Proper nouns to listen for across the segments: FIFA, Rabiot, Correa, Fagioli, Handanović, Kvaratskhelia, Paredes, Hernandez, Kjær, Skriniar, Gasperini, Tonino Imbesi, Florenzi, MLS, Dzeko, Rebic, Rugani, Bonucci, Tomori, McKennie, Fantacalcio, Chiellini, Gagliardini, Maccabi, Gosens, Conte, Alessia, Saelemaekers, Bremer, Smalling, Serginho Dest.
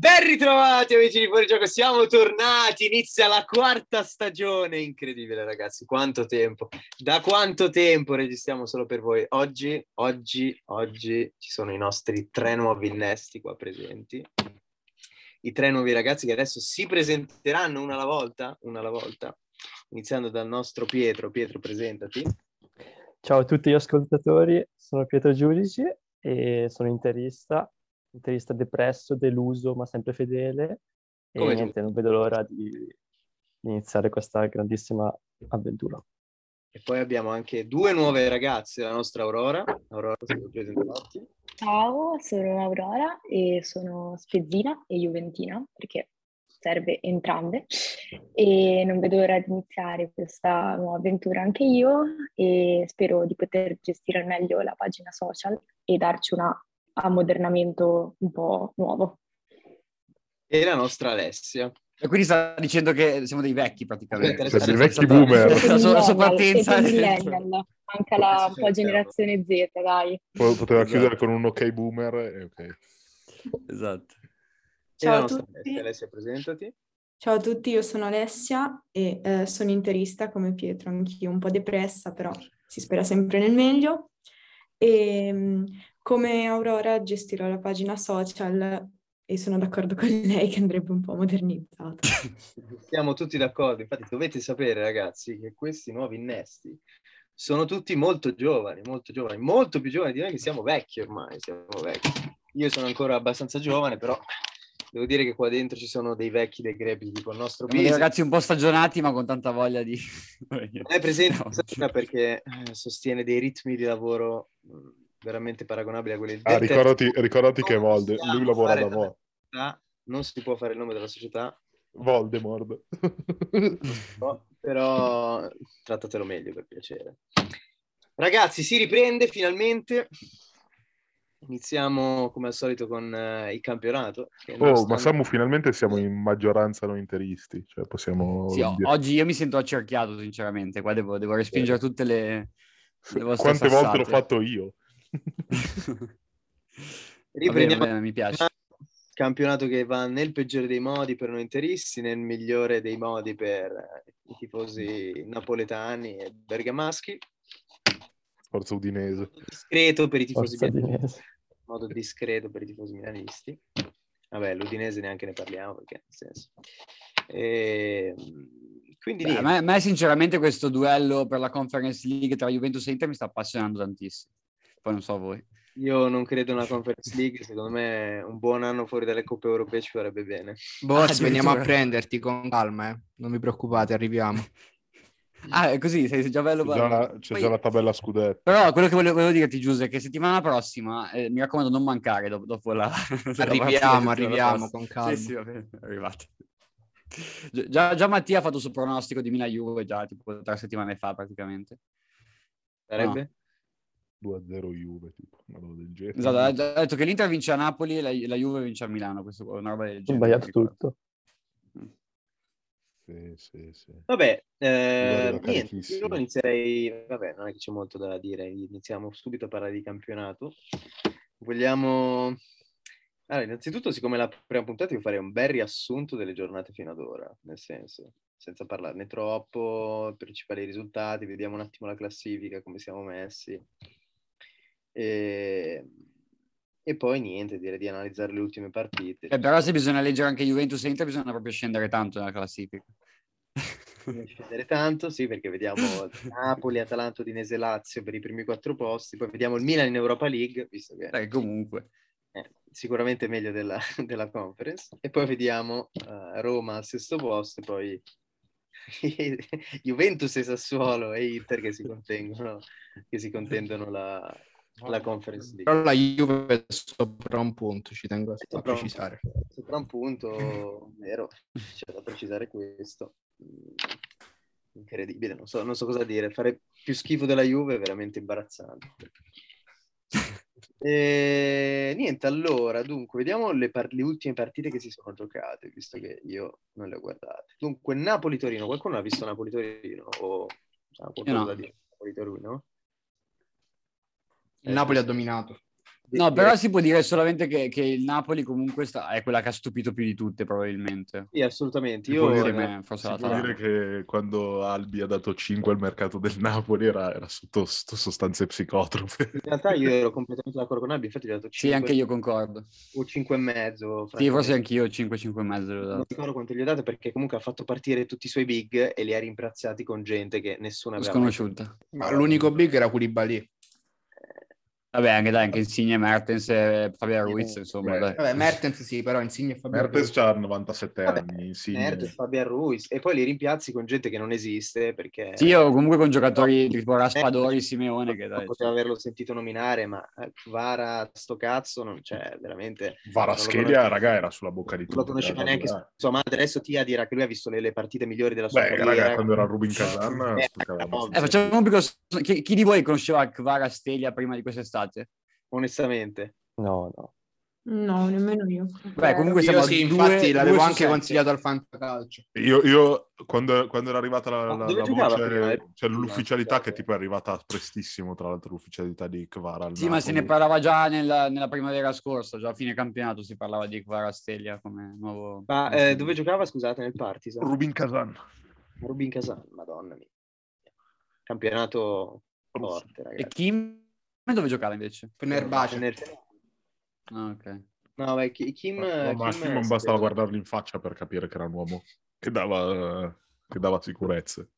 Ben ritrovati amici di Fuorigioco, siamo tornati, inizia la quarta stagione, incredibile ragazzi, quanto tempo, da quanto tempo registriamo solo per voi. Oggi ci sono i nostri tre nuovi innesti qua presenti, i tre nuovi ragazzi che adesso si presenteranno una alla volta, iniziando dal nostro Pietro. Pietro, presentati. Ciao a tutti gli ascoltatori, sono Pietro Giudici e sono interista depresso, deluso, ma sempre fedele. E come niente, non vedo l'ora di iniziare questa grandissima avventura. E poi abbiamo anche due nuove ragazze, la nostra Aurora. Aurora, siamo presentati. Ciao, sono Aurora e sono spezzina e juventina, perché serve entrambe. E non vedo l'ora di iniziare questa nuova avventura anche io e spero di poter gestire al meglio la pagina social e darci una ammodernamento un po' nuovo. E la nostra Alessia. E quindi sta dicendo che siamo dei vecchi praticamente. Siamo dei vecchi boomer. La sua partenza è millennial. Manca la tua generazione Z, dai. Poteva chiudere con un ok boomer. Okay. Esatto. Ciao a tutti. Alessia, presentati. Ciao a tutti, io sono Alessia e sono interista come Pietro, anch'io un po' depressa, però si spera sempre nel meglio. E come Aurora gestirò la pagina social e sono d'accordo con lei che andrebbe un po' modernizzata. Siamo tutti d'accordo, infatti dovete sapere ragazzi che questi nuovi innesti sono tutti molto giovani, molto più giovani di noi che siamo vecchi ormai. Io sono ancora abbastanza giovane, però devo dire che qua dentro ci sono dei vecchi decrepiti tipo il nostro Pietro. Dei ragazzi un po' stagionati ma con tanta voglia di... Non è presente perché sostiene dei ritmi di lavoro veramente paragonabile a quelli... Ricordati che è Voldemort, lui lavora da morto. Non si può fare il nome della società. Voldemort. No, però trattatelo meglio per piacere. Ragazzi, si riprende finalmente. Iniziamo come al solito con il campionato. Ma Samu, finalmente siamo in maggioranza non interisti. Cioè possiamo... Sì, oggi io mi sento accerchiato sinceramente, qua devo respingere tutte le vostre quante sassate. Volte l'ho fatto io. Riprendiamo. Vabbè, mi piace. Campionato che va nel peggiore dei modi per noi interisti, nel migliore dei modi per i tifosi napoletani e bergamaschi. Forza Udinese. Discreto per i tifosi milanisti. In modo discreto per i tifosi milanisti. Vabbè, l'Udinese neanche ne parliamo perché nel senso. Quindi a me sinceramente questo duello per la Conference League tra Juventus e Inter mi sta appassionando tantissimo. Poi non so a voi. Io non credo una Conference League, secondo me un buon anno fuori dalle coppe europee ci farebbe bene. Boss, veniamo a prenderti con calma, non vi preoccupate, arriviamo. Ah, è così, sei già bello. C'è già la tabella scudetto. Però quello che volevo dirti, Giuse, è che settimana prossima, mi raccomando, non mancare dopo la... Arriviamo con calma. Sì, va bene, arrivate. Già Mattia ha fatto il suo pronostico di Milan-Juve già tipo 3 settimane fa praticamente. Sarebbe? No. 2-0 Juve, tipo una roba del genere. Esatto, ha detto che l'Inter vince a Napoli e la Juve vince a Milano, questo è una roba del genere. Ho sbagliato tutto. Sì. Vabbè, io inizierei... Vabbè, non è che c'è molto da dire, iniziamo subito a parlare di campionato. Vogliamo... Allora, innanzitutto, siccome è la prima puntata, io farei un bel riassunto delle giornate fino ad ora, nel senso, senza parlarne troppo, principali risultati, vediamo un attimo la classifica, come siamo messi... E poi niente, direi di analizzare le ultime partite. Però se bisogna leggere anche Juventus e Inter bisogna proprio scendere tanto nella classifica. Scendere tanto, sì, perché vediamo Napoli, Atalanta, Udinese, Lazio per i primi 4 posti, poi vediamo il Milan in Europa League, visto che... comunque. Sicuramente meglio della Conference. E poi vediamo Roma al 6° posto, poi... Juventus e Sassuolo e Inter che si contendono la Conference League. Però la Juve sopra un punto, ci tengo a precisare. Sopra un punto, vero, c'è da precisare questo. Incredibile, non so cosa dire. Fare più schifo della Juve è veramente imbarazzante. Niente, allora, dunque, vediamo le ultime partite che si sono giocate, visto che io non le ho guardate. Dunque, Napoli-Torino, qualcuno ha visto Napoli-Torino? Qualcuno da dire Napoli-Torino? Il Napoli ha dominato. No, però si può dire solamente che il Napoli comunque è quella che ha stupito più di tutte, probabilmente. Sì, assolutamente. Io si può dire che quando Albi ha dato 5 al mercato del Napoli era sotto sostanze psicotrope. In realtà io ero completamente d'accordo con Albi, infatti gli ho dato 5. Sì, anche io concordo. O 5,5. Sì, forse anch'io 5,5 l'ho dato. Non ricordo quanto gli ho dato, perché comunque ha fatto partire tutti i suoi big e li ha rimpiazzati con gente che nessuno aveva sconosciuta. Ma l'unico big era Koulibaly. Vabbè, anche Insigne, Mertens e Fabian Ruiz, insomma. Vabbè, Mertens sì, però Insigne e Fabian Ruiz. Mertens ha 97 anni, Insigne. Mertens, Fabian Ruiz, e poi li rimpiazzi con gente che non esiste, perché... Sì, o comunque con giocatori tipo Raspadori, Simeone, che dai... Poteva averlo sentito nominare, ma Kvara, sto cazzo, non c'è, veramente... Kvaratskhelia, raga, era sulla bocca di tutti. Non lo conosceva neanche sua madre, adesso Tia dirà che lui ha visto le partite migliori della sua carriera. Beh, raga, quando era Rubin Kazan... facciamo un piccolo... Chi di voi conosceva Kvaratskhelia prima di quest'estate? Onestamente no, nemmeno io. Beh, comunque siamo infatti l'avevo anche consigliato al Fantacalcio. Io quando era arrivata la voce, cioè l'ufficialità, che tipo è arrivata prestissimo, tra l'altro l'ufficialità di Kvara. Sì, ma se ne parlava già nella primavera scorsa, già a fine campionato si parlava di Kvaratskhelia come nuovo. Ma dove giocava, scusate? Nel Partizan. Rubin Kazan, madonna mia, campionato forte, ragazzi. E Kim dove giocava invece? Fenerbahce. Ah, ok. No, beh, Kim non bastava guardarlo in faccia per capire che era un uomo che dava sicurezze.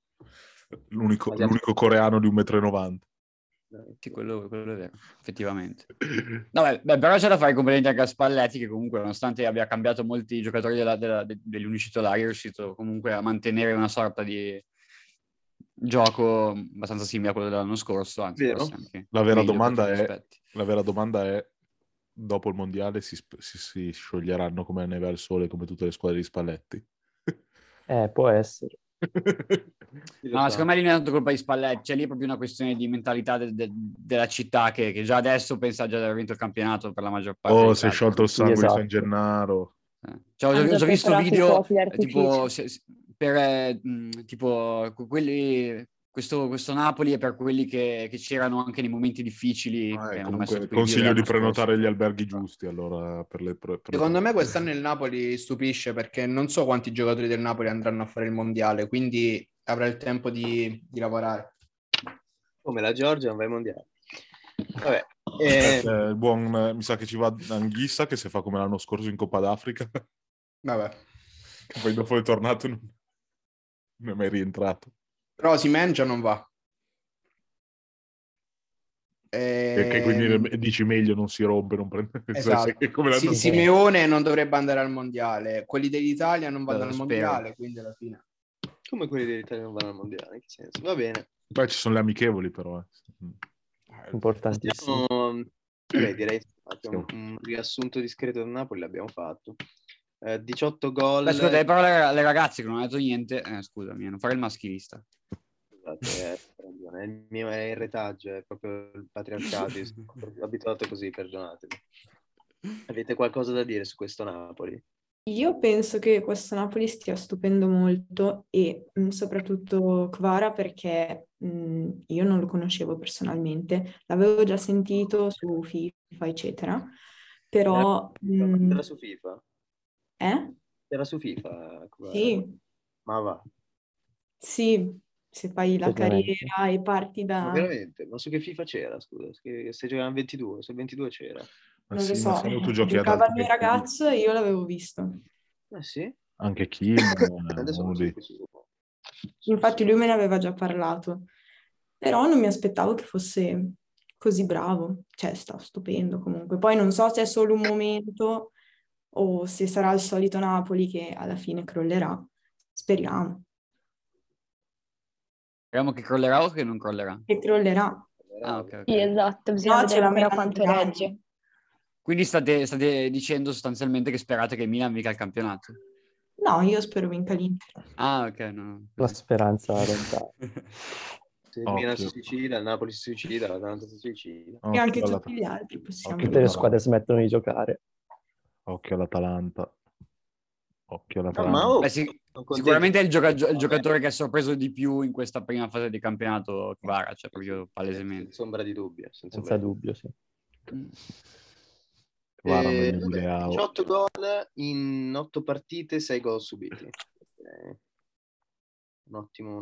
L'unico coreano di 1,90 m. Sì, quello è vero, effettivamente. No, beh, però c'è da fare i complimenti anche a Spalletti, che comunque, nonostante abbia cambiato molti giocatori degli unici titolari, è riuscito comunque a mantenere una sorta di gioco abbastanza simile a quello dell'anno scorso, anche la vera domanda è dopo il mondiale si scioglieranno come la neve al sole, come tutte le squadre di Spalletti? Può essere. No, secondo me lì non è tanto colpa di Spalletti, cioè lì è proprio una questione di mentalità della città che già adesso pensa già di aver vinto il campionato per la maggior parte. Oh, si è sciolto il sangue di San Gennaro. Cioè, ho visto video tipo... tipo quelli, questo Napoli è per quelli che c'erano anche nei momenti difficili. Consiglio di prenotare gli alberghi giusti, allora, secondo me quest'anno il Napoli stupisce, perché non so quanti giocatori del Napoli andranno a fare il mondiale, quindi avrà il tempo di lavorare. Come la Georgia non va ai mondiali. Vabbè, mi sa che ci va Anghissa, che se fa come l'anno scorso in Coppa d'Africa. Vabbè, che poi dopo è tornato non è mai rientrato. Però Osimhen già non va. Perché quindi dici meglio non si rompe, non prende... Esatto. Simeone non dovrebbe andare al mondiale, quelli dell'Italia non vanno al mondiale, quindi alla fine... Come quelli dell'Italia non vanno al mondiale? In che senso? Va bene. Poi ci sono le amichevoli, però. Importantissimo. Direi un riassunto discreto del Napoli l'abbiamo fatto. 18 gol. Beh, scusate, però le ragazze che non hanno detto niente, scusami, non fare il maschilista. Scusate, il mio è il retaggio, è proprio il patriarcato. Sono abituato così, perdonatemi. Avete qualcosa da dire su questo Napoli? Io penso che questo Napoli stia stupendo molto, e soprattutto Kvara, perché io non lo conoscevo personalmente, l'avevo già sentito su FIFA, eccetera. Però era su FIFA. Era su FIFA? Sì. Ma va. Sì, se fai la carriera e parti da... Ma veramente? Ma su che FIFA c'era, scusa? Se giocavano 22, se 22 c'era. Ma non lo so, giocava il mio ragazzo e io l'avevo visto. Ah sì? Anche chi? Infatti lui me ne aveva già parlato. Però non mi aspettavo che fosse così bravo. Cioè, sta stupendo comunque. Poi non so se è solo un momento... o se sarà il solito Napoli che alla fine crollerà. Speriamo che crollerà o che non crollerà? Che crollerà. Ah, okay. Sì, esatto, bisogna vedere quanto regge. Quindi state dicendo sostanzialmente che sperate che Milan vinca il campionato? No, io spero vinca l'Inter. Ah, ok, no. La speranza è realtà. Se Milan si suicida, il Napoli si suicida, l'Atalanta si suicida. E anche tutti gli altri possiamo. Tutte le squadre smettono di giocare. Occhio all'Atalanta. Sicuramente è il giocatore che ha sorpreso di più in questa prima fase di campionato, Kvara, cioè proprio palesemente. Senza dubbio, sì. 18 gol in 8 partite, 6 gol subiti. Un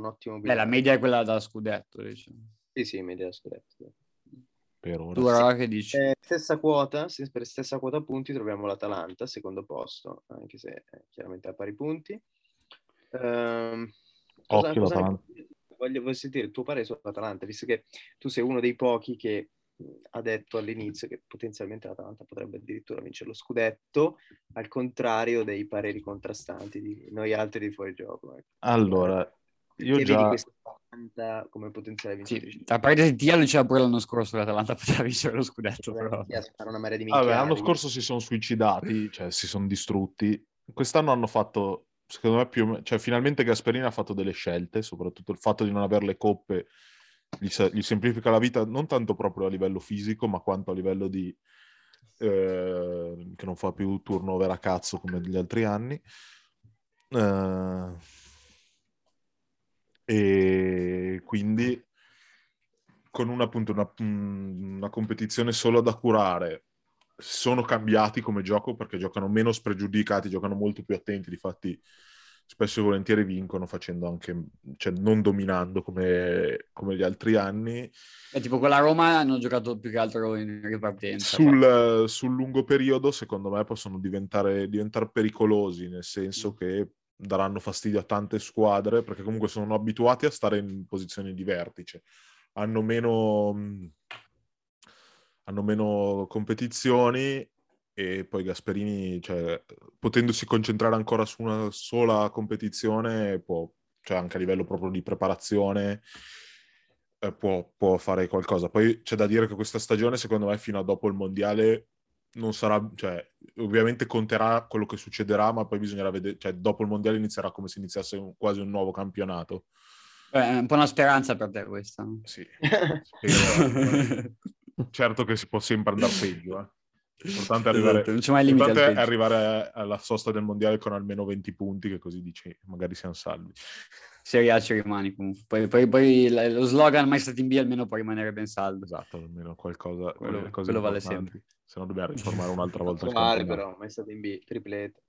ottimo la media è quella da scudetto, diciamo. Sì, media da scudetto. Per ora. Che dici? Per stessa quota punti troviamo l'Atalanta, secondo posto, anche se chiaramente a pari punti. Occhio l'Atalanta. Voglio sentire il tuo parere sull'Atalanta, visto che tu sei uno dei pochi che ha detto all'inizio che potenzialmente l'Atalanta potrebbe addirittura vincere lo scudetto, al contrario dei pareri contrastanti di noi altri di fuorigioco. Allora, io già vedi questa Atalanta come potenziale vincitrice. Sì, a parte di Dio diceva pure l'anno scorso che l'Atalanta poteva vincere lo scudetto, però una marea di l'anno scorso si sono suicidati, cioè si sono distrutti. Quest'anno hanno fatto, secondo me, cioè finalmente Gasperini ha fatto delle scelte, soprattutto il fatto di non avere le coppe gli semplifica la vita, non tanto proprio a livello fisico, ma quanto a livello di che non fa più turnover a cazzo come degli altri anni, e quindi con una competizione solo da curare. Sono cambiati come gioco perché giocano meno spregiudicati, giocano molto più attenti, difatti spesso e volentieri vincono facendo anche, cioè non dominando come gli altri anni. È tipo quella Roma hanno giocato più che altro in ripartenza. Sul lungo periodo, secondo me, possono diventare pericolosi, nel senso che daranno fastidio a tante squadre, perché comunque sono abituati a stare in posizioni di vertice. Hanno meno competizioni. E poi Gasperini, cioè, potendosi concentrare ancora su una sola competizione, può, cioè anche a livello proprio di preparazione, può fare qualcosa. Poi c'è da dire che questa stagione, secondo me, fino a dopo il mondiale non sarà, cioè, ovviamente conterà quello che succederà, ma poi bisognerà vedere, cioè, dopo il mondiale inizierà come se iniziasse quasi un nuovo campionato. È un po' una speranza per te questa. Sì. Certo che si può sempre andare peggio, eh. L'importante è arrivare alla sosta del mondiale con almeno 20 punti, che così dici magari siamo salvi. Serie A ci rimani comunque. Poi lo slogan mai stato in B almeno può rimanere ben saldo. Esatto, almeno qualcosa. Quello vale sempre. Se no dobbiamo riformare un'altra volta. Vale però, mai stato in B, triplete.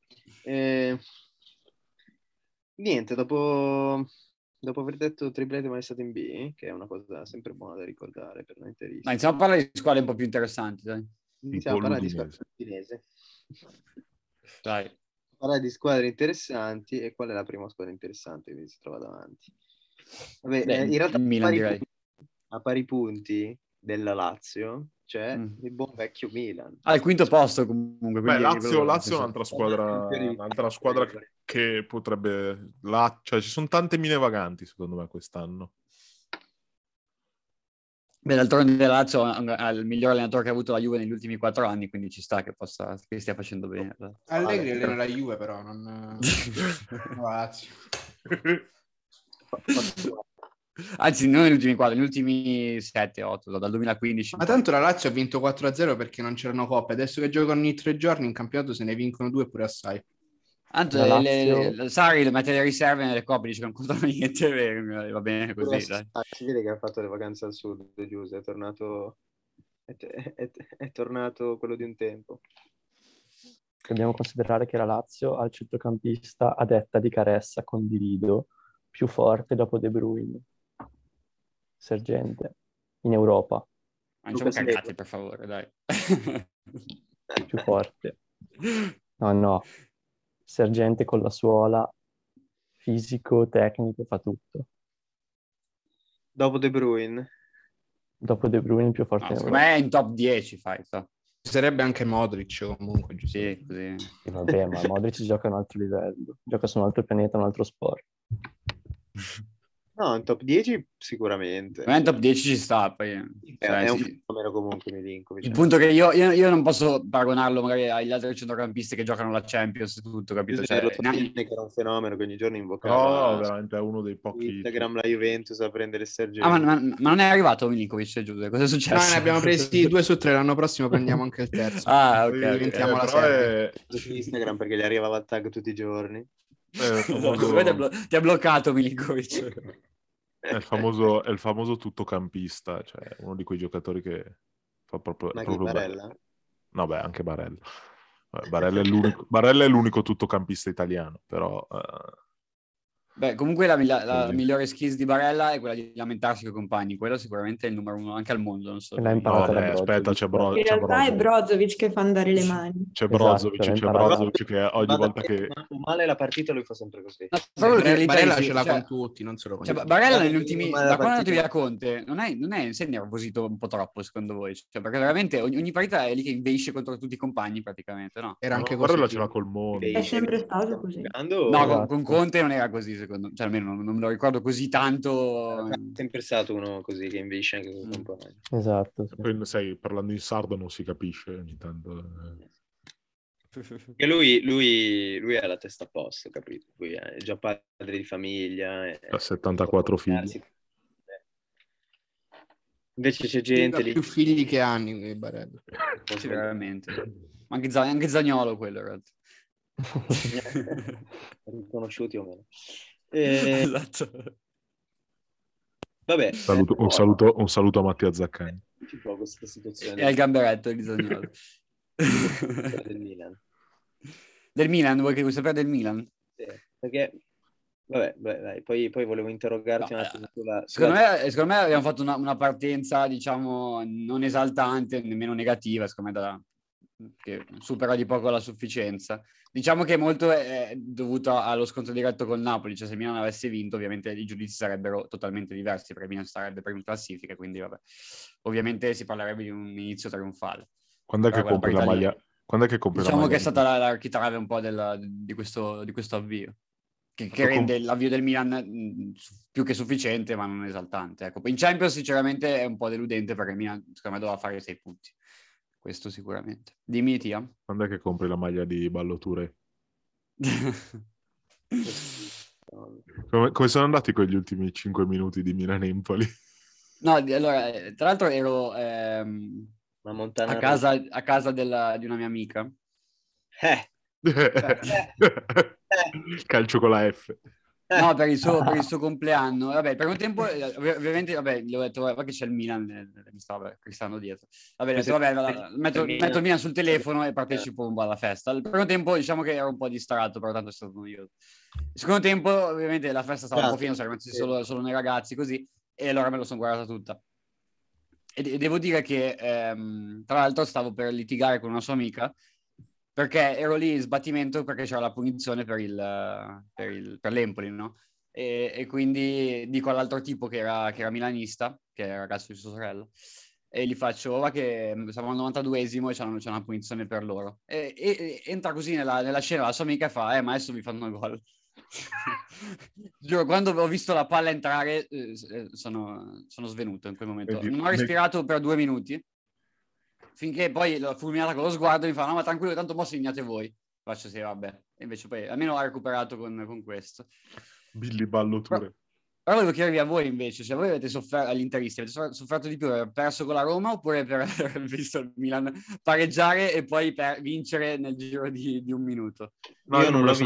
Niente, dopo aver detto triplete mai stato in B, che è una cosa sempre buona da ricordare per noi interisti. Ma iniziamo a parlare di squadre un po' più interessanti, dai. Iniziamo a parlare di squadre udinese. Dai. Parlare di squadre interessanti. E qual è la prima squadra interessante che si trova davanti? Vabbè, in realtà Milan, a pari punti della Lazio c'è il buon vecchio Milan al quinto posto comunque. Beh, Lazio è un'altra squadra che potrebbe cioè, ci sono tante mine vaganti secondo me quest'anno. Beh, d'altronde Lazio ha il miglior allenatore che ha avuto la Juve negli ultimi 4 anni, quindi ci sta che stia facendo bene. Allegri allena la Juve, però non Lazio. Anzi, non negli ultimi 4, negli ultimi 7-8, dal 2015. Ma tanto la Lazio ha vinto 4-0 perché non c'erano coppe. Adesso che giocano ogni 3 giorni in campionato se ne vincono 2 pure assai. Anzi, Sarri mette le riserve nelle coppe, dice che non contano niente, va bene così. Si vede che ha fatto le vacanze al sud, Giuse, è tornato quello di un tempo. Dobbiamo considerare che la Lazio ha il centrocampista a detta di Caressa, condivido, più forte dopo De Bruyne, Sergente, in Europa. Andiamo cagati, per favore, dai. Più forte. No. Sergente con la suola, fisico, tecnico, fa tutto. Dopo De Bruyne più forte. Secondo me è in top 10, fai. Ci sarebbe anche Modric comunque. Sì, così. E vabbè, ma Modric gioca a un altro livello, gioca su un altro pianeta, un altro sport. No, in top 10 sicuramente. Ma in top 10 ci sta, poi è un numero comunque Milinković. Il punto è che io non posso paragonarlo magari agli altri centrocampisti che giocano la Champions e tutto, capito? Cioè, che era un fenomeno che ogni giorno invocava. No, veramente è uno dei pochi. Instagram la Juventus a prendere Sergio. Ma non è arrivato Milinković, Giuseppe? Cosa è successo? No, ne abbiamo presi 2 su 3, l'anno prossimo prendiamo anche il terzo. Ah, ok. Diventiamo la serie. Su Instagram perché gli arrivava il tag tutti i giorni. Ti ha bloccato Milinković. È il famoso tuttocampista, cioè uno di quei giocatori che fa proprio Barella. No, beh, anche Barella. Barella è l'unico tuttocampista italiano, però... Beh, comunque la migliore skills di Barella è quella di lamentarsi con i compagni. Quello sicuramente è il numero uno anche al mondo, non so. L'ha imparato aspetta, c'è Brozovic. In realtà è Brozovic che fa andare le mani. C'è Brozovic che ogni volta che male la partita lui fa sempre così. No, Barella ce l'ha con tutti, non se lo voglio. Cioè, Barella negli ultimi da quando è andato via Conte, non è si è nervosito un po' troppo secondo voi? Cioè, perché veramente ogni partita è lì che inveisce contro tutti i compagni praticamente, no? Era anche Barella ce l'ha col mondo. È sempre stato così. No, con Conte non era così. Cioè, almeno non me lo ricordo così tanto. È sempre stato uno così che invece anche con compagno. Esatto. Sì. Poi, sai, parlando in sardo non si capisce ogni tanto. E lui ha la testa a posto, capito? Lui è già padre di famiglia. Ha 74 figli. Invece c'è gente lì. Più figli che anni, Barella. Sì, veramente. Ma anche Zaniolo quello, in realtà. Riconosciuti o meno esatto. Vabbè, un saluto a Mattia Zaccani e al gamberetto del Milan. Vuoi sapere del Milan? Sì, perché vabbè, dai, poi volevo interrogarti un attimo secondo me abbiamo fatto una partenza diciamo non esaltante nemmeno negativa, secondo me che supera di poco la sufficienza. Diciamo che molto è dovuto allo scontro diretto col Napoli, cioè se Milan avesse vinto ovviamente i giudizi sarebbero totalmente diversi perché Milan sarebbe primo in classifica, quindi vabbè, ovviamente si parlerebbe di un inizio trionfale. Quando è che compri la maglia? Che è stata l'architrave un po' di questo avvio che rende l'avvio del Milan più che sufficiente ma non esaltante, ecco. In Champions sinceramente è un po' deludente perché Milan secondo me doveva fare 6 punti. Questo sicuramente. Dimmi, Tia. Quando è che compri la maglia di Balloture? Come sono andati con gli ultimi 5 minuti di Milan-Empoli? No, allora, tra l'altro ero a casa di una mia amica. Calcio con la F. No, per il suo compleanno. Vabbè, per un tempo, ovviamente, vabbè, gli ho detto, perché c'è il Milan, mi stava cristando dietro. Vabbè, ho detto, metto il Milan sul telefono e partecipo un po' alla festa. Per un tempo, diciamo che ero un po' distratto, però tanto è stato noioso. Il secondo tempo, ovviamente, la festa stava un po' fino, sono rimasti solo nei ragazzi, così, e allora me lo sono guardata tutta. E devo dire che, tra l'altro, stavo per litigare con una sua amica, perché ero lì in sbattimento perché c'era la punizione per l'Empoli, no? E quindi dico all'altro tipo che era milanista, che era ragazzo di sua sorella, e gli faccio, va che siamo al 92esimo e c'è una punizione per loro. E entra così nella scena la sua amica e fa, ma adesso vi fanno gol. Giuro, quando ho visto la palla entrare sono svenuto in quel momento. Non ho respirato per 2 minuti. Finché poi l'ho fulminata con lo sguardo e mi fa, no ma tranquillo, tanto mo segnate voi. Faccio sì, vabbè. E invece poi almeno ha recuperato con questo. Billy Balloture. Però volevo chiedervi a voi invece, cioè voi avete sofferto, all'interisti, avete sofferto di più per aver perso con la Roma oppure per aver visto il Milan pareggiare e poi per vincere nel giro di 1 minuto? No, io non lo so.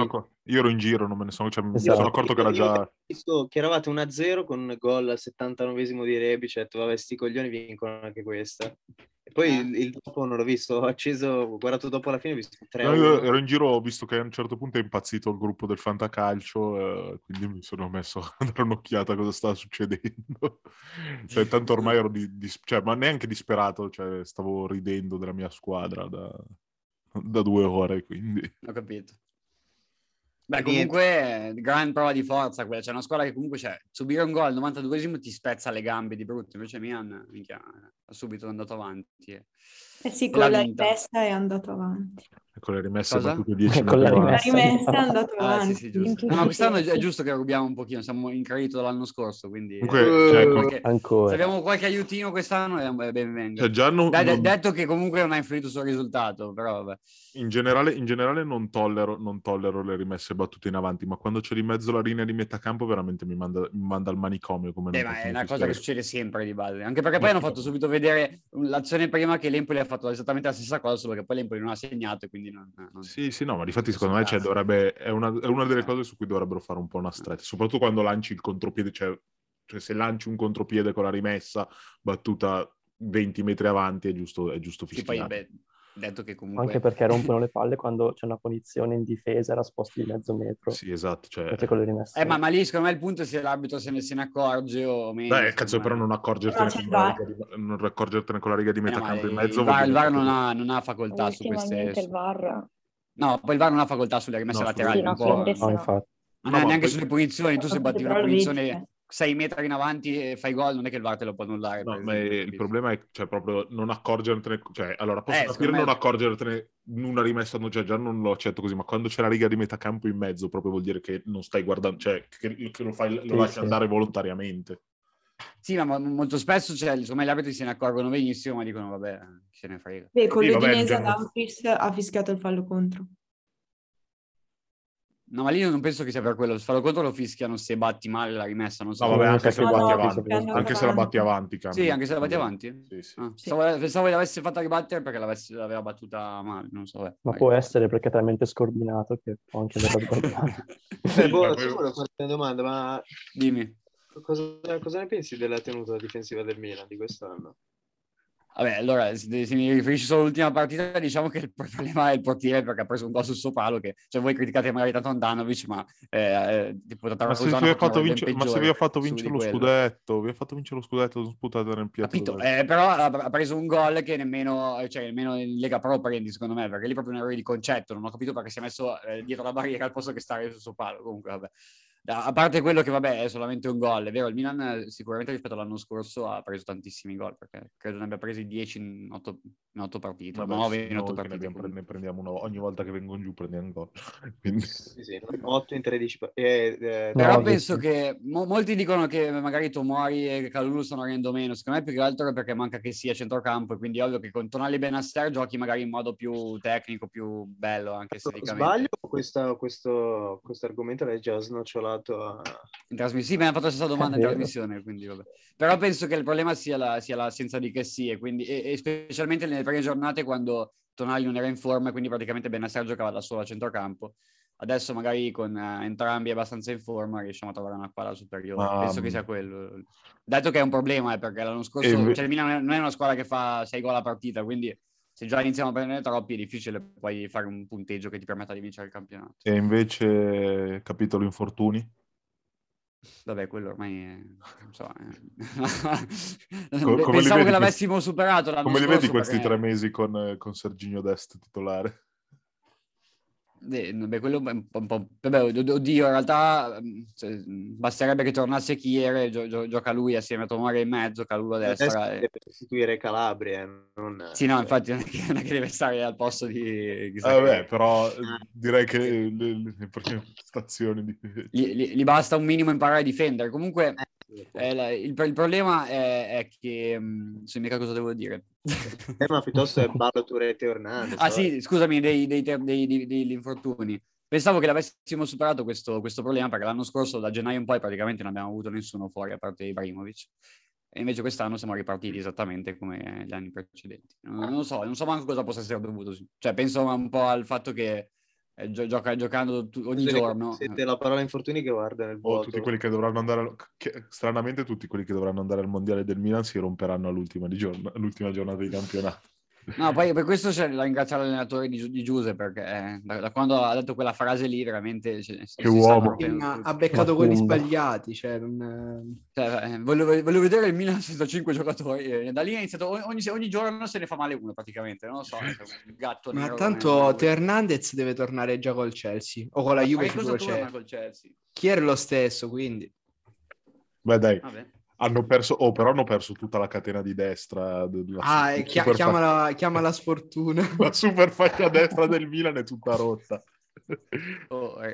Io ero in giro, non me ne sono, cioè, esatto. Mi sono accorto che era già... Visto che eravate 1-0 con gol al 79esimo di Rebic, ho detto, vabbè, sti coglioni vincono anche questa. E poi il dopo non l'ho visto, ho acceso, ho guardato dopo alla fine, ho visto 3. No, io ero in giro, ho visto che a un certo punto è impazzito il gruppo del Fantacalcio, quindi mi sono messo a dare un'occhiata a cosa stava succedendo. Cioè, tanto ormai ero cioè, ma neanche disperato, cioè, stavo ridendo della mia squadra da 2 ore, quindi... Ho capito. Beh, comunque, gran prova di forza quella. C'è una squadra che comunque, cioè, subire un gol al 92esimo ti spezza le gambe di brutto. Invece Milan, minchia, ha subito andato avanti. Sì, con la rimessa è andato avanti. Con la rimessa è andato avanti. Sì, no, quest'anno è giusto che rubiamo un pochino, siamo in credito dall'anno scorso, quindi... Comunque, ancora. Se abbiamo qualche aiutino quest'anno è ben venga. Cioè, già detto che comunque non ha influito sul risultato, però vabbè. In generale non tollero le rimesse battute in avanti, ma quando c'è di mezzo la linea di metà campo veramente mi manda al manicomio. Come ma è una cosa che succede sempre di base, anche perché poi hanno fatto subito vedere l'azione prima che l'Empoli ha fatto esattamente la stessa cosa, solo che poi l'Empoli non ha segnato, quindi non... Sì, no, ma difatti secondo me, cioè, dovrebbe, è una delle cose su cui dovrebbero fare un po' una stretta, soprattutto quando lanci il contropiede, cioè se lanci un contropiede con la rimessa battuta 20 metri avanti è giusto fischiare. Sì, poi, Detto che comunque... Anche perché rompono le palle quando c'è una punizione in difesa, era sposti di mezzo metro. Sì, esatto. Cioè... ma lì secondo me il punto è se l'arbitro se ne accorge o meno. Beh, cazzo, però non accorgertene con la riga di metà campo in mezzo. Il VAR non ha facoltà su queste... Il VAR. No, poi il VAR non ha facoltà sulle rimesse laterali. Sì, infatti. Non è neanche sulle punizioni, tu se batti una punizione... 6 metri in avanti e fai gol, non è che il VAR te lo può annullare. No, ma il problema è cioè, proprio non accorgertene, cioè allora posso capire non accorgertene in una rimessa, no, cioè, già non lo accetto così, ma quando c'è la riga di metà campo in mezzo proprio vuol dire che non stai guardando, cioè che lo lasci andare volontariamente. Sì, ma molto spesso cioè, insomma, gli arbitri se ne accorgono benissimo, ma dicono vabbè, chi se ne frega. Beh, con l'Udinese ha fischiato il fallo contro. No, ma lì non penso che sia per quello. Il fallo contro lo fischiano se batti male la rimessa. Non so. No, vabbè, anche se la batti avanti. Sì, anche se la batti avanti. Sì. Ah, sì. Pensavo che l'avesse fatta ribattere perché l'aveva battuta male. Non so. Ma può essere perché è talmente scordinato che può anche volevo fare una domanda, ma dimmi. Cosa ne pensi della tenuta difensiva del Milan di quest'anno? Vabbè, allora, se mi riferisci solo all'ultima partita, diciamo che il problema è il portiere, perché ha preso un gol sul suo palo, che cioè voi criticate magari tanto Handanović, ma se vi ha fatto vincere lo scudetto, non sputate nel piatto. Capito, però ha preso un gol che nemmeno in Lega Pro prendi, secondo me, perché lì proprio un errore di concetto, non ho capito perché si è messo dietro la barriera al posto che stare sul suo palo, comunque vabbè. A parte quello che vabbè è solamente un gol, è vero, il Milan sicuramente rispetto all'anno scorso ha preso tantissimi gol, perché credo ne abbia presi 10 in 8 partite, vabbè, 9 in 8 partite. Ne prendiamo uno, ogni volta che vengono giù prendiamo un gol. Quindi... sì, 8 in 13 però penso che molti dicono che magari Tomori e Kalulu stanno rendendo meno, secondo me più che altro perché manca che sia centrocampo, e quindi è ovvio che con Tonali e Benacer giochi magari in modo più tecnico, più bello anche esteticamente. Sbaglio, questo argomento l'hai già snocciolato in trasmissione. Sì, mi hanno fatto la stessa domanda in trasmissione, quindi vabbè. Però penso che il problema sia l'assenza di Kessié, quindi e specialmente nelle prime giornate quando Tonali non era in forma, quindi praticamente Benacer giocava da solo a centrocampo. Adesso magari con entrambi abbastanza in forma riusciamo a trovare una squadra superiore. Penso che sia quello. Dato che è un problema, perché l'anno scorso il Milan non è una squadra che fa 6 gol a partita, quindi se già iniziamo a prendere troppi è difficile poi fare un punteggio che ti permetta di vincere il campionato. E invece capitolo infortuni? Vabbè, quello ormai è... non so, pensavo che l'avessimo superato l'anno scorso. Come li vedi questi 3 mesi con Serginho Dest titolare? Beh, quello un po', vabbè, oddio, in realtà cioè, basterebbe che tornasse Kjær, gioca lui assieme a Tomori in mezzo, Kalulu a destra. Deve sostituire Calabria, non... Sì, no, infatti non è che deve stare al posto di vabbè, però direi che le prossime stazioni di... gli basta un minimo imparare a difendere. Comunque il problema è che se mica cosa devo dire. Ma piuttosto è Barlo, Turette e Hernandez. Ah sì, scusami, degli infortuni. Pensavo che l'avessimo superato questo problema, perché l'anno scorso da gennaio in poi praticamente non abbiamo avuto nessuno fuori a parte Ibrahimovic. E invece quest'anno siamo ripartiti esattamente come gli anni precedenti. Non so manco cosa possa essere dovuto. Cioè penso un po' al fatto che giocando ogni giorno. Siete la parola infortuni che guarda nel vuoto. Tutti quelli che dovranno andare stranamente tutti quelli che dovranno andare al mondiale del Milan si romperanno all'ultima giornata di campionato. No, poi per questo c'è da ringraziare l'allenatore di Giuse, perché da quando ha detto quella frase lì veramente che uomo ha beccato quelli sbagliati, volevo vedere il Milan senza 5 giocatori da lì è iniziato ogni giorno se ne fa male uno praticamente, non lo so, un gatto nero. Ma tanto Hernandez deve tornare già col Chelsea o con la Juve, col Chelsea Kjær lo stesso, quindi beh dai. Vabbè. Però hanno perso tutta la catena di destra. Chiama la sfortuna. La super fascia destra del Milan è tutta rotta.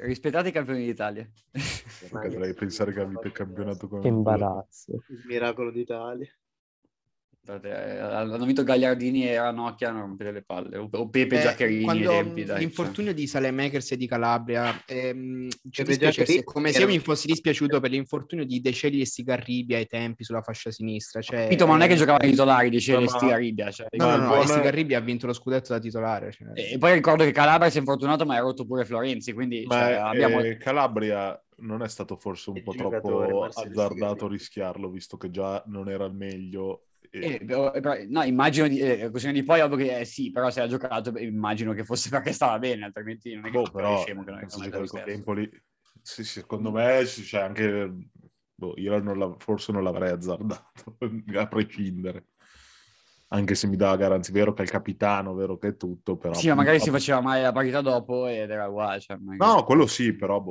Rispettate i campioni d'Italia. Dovrei pensare che avete il campionato con... Che imbarazzo. Il miracolo d'Italia. Hanno vinto Gagliardini e Ranocchia, hanno rompito le palle, o Pepe Giaccherini. Quando l'infortunio di Saelemaekers e di Calabria come se io mi fossi dispiaciuto per l'infortunio di De Celli e Stigarribia ai tempi sulla fascia sinistra, cioè... Capito, ma non è che giocava ai titolari De Celli e Stigarribia, cioè... No, Stigarribia ha vinto lo scudetto da titolare, cioè... E poi ricordo che Calabria si è infortunato ma ha rotto pure Florenzi, quindi Calabria non è stato forse un po' troppo azzardato rischiarlo, visto che già non era il meglio No, immagino questione di poi, ovvio che sì, però se ha giocato immagino che fosse perché stava bene, altrimenti non è che però scemo che non sì, secondo me c'è anche io forse non l'avrei azzardato a prescindere, anche se mi dà garanzia, vero che è il capitano, vero che è tutto, però sì, ma magari si faceva mai la partita dopo ed era uguale, cioè, magari... no, quello sì, però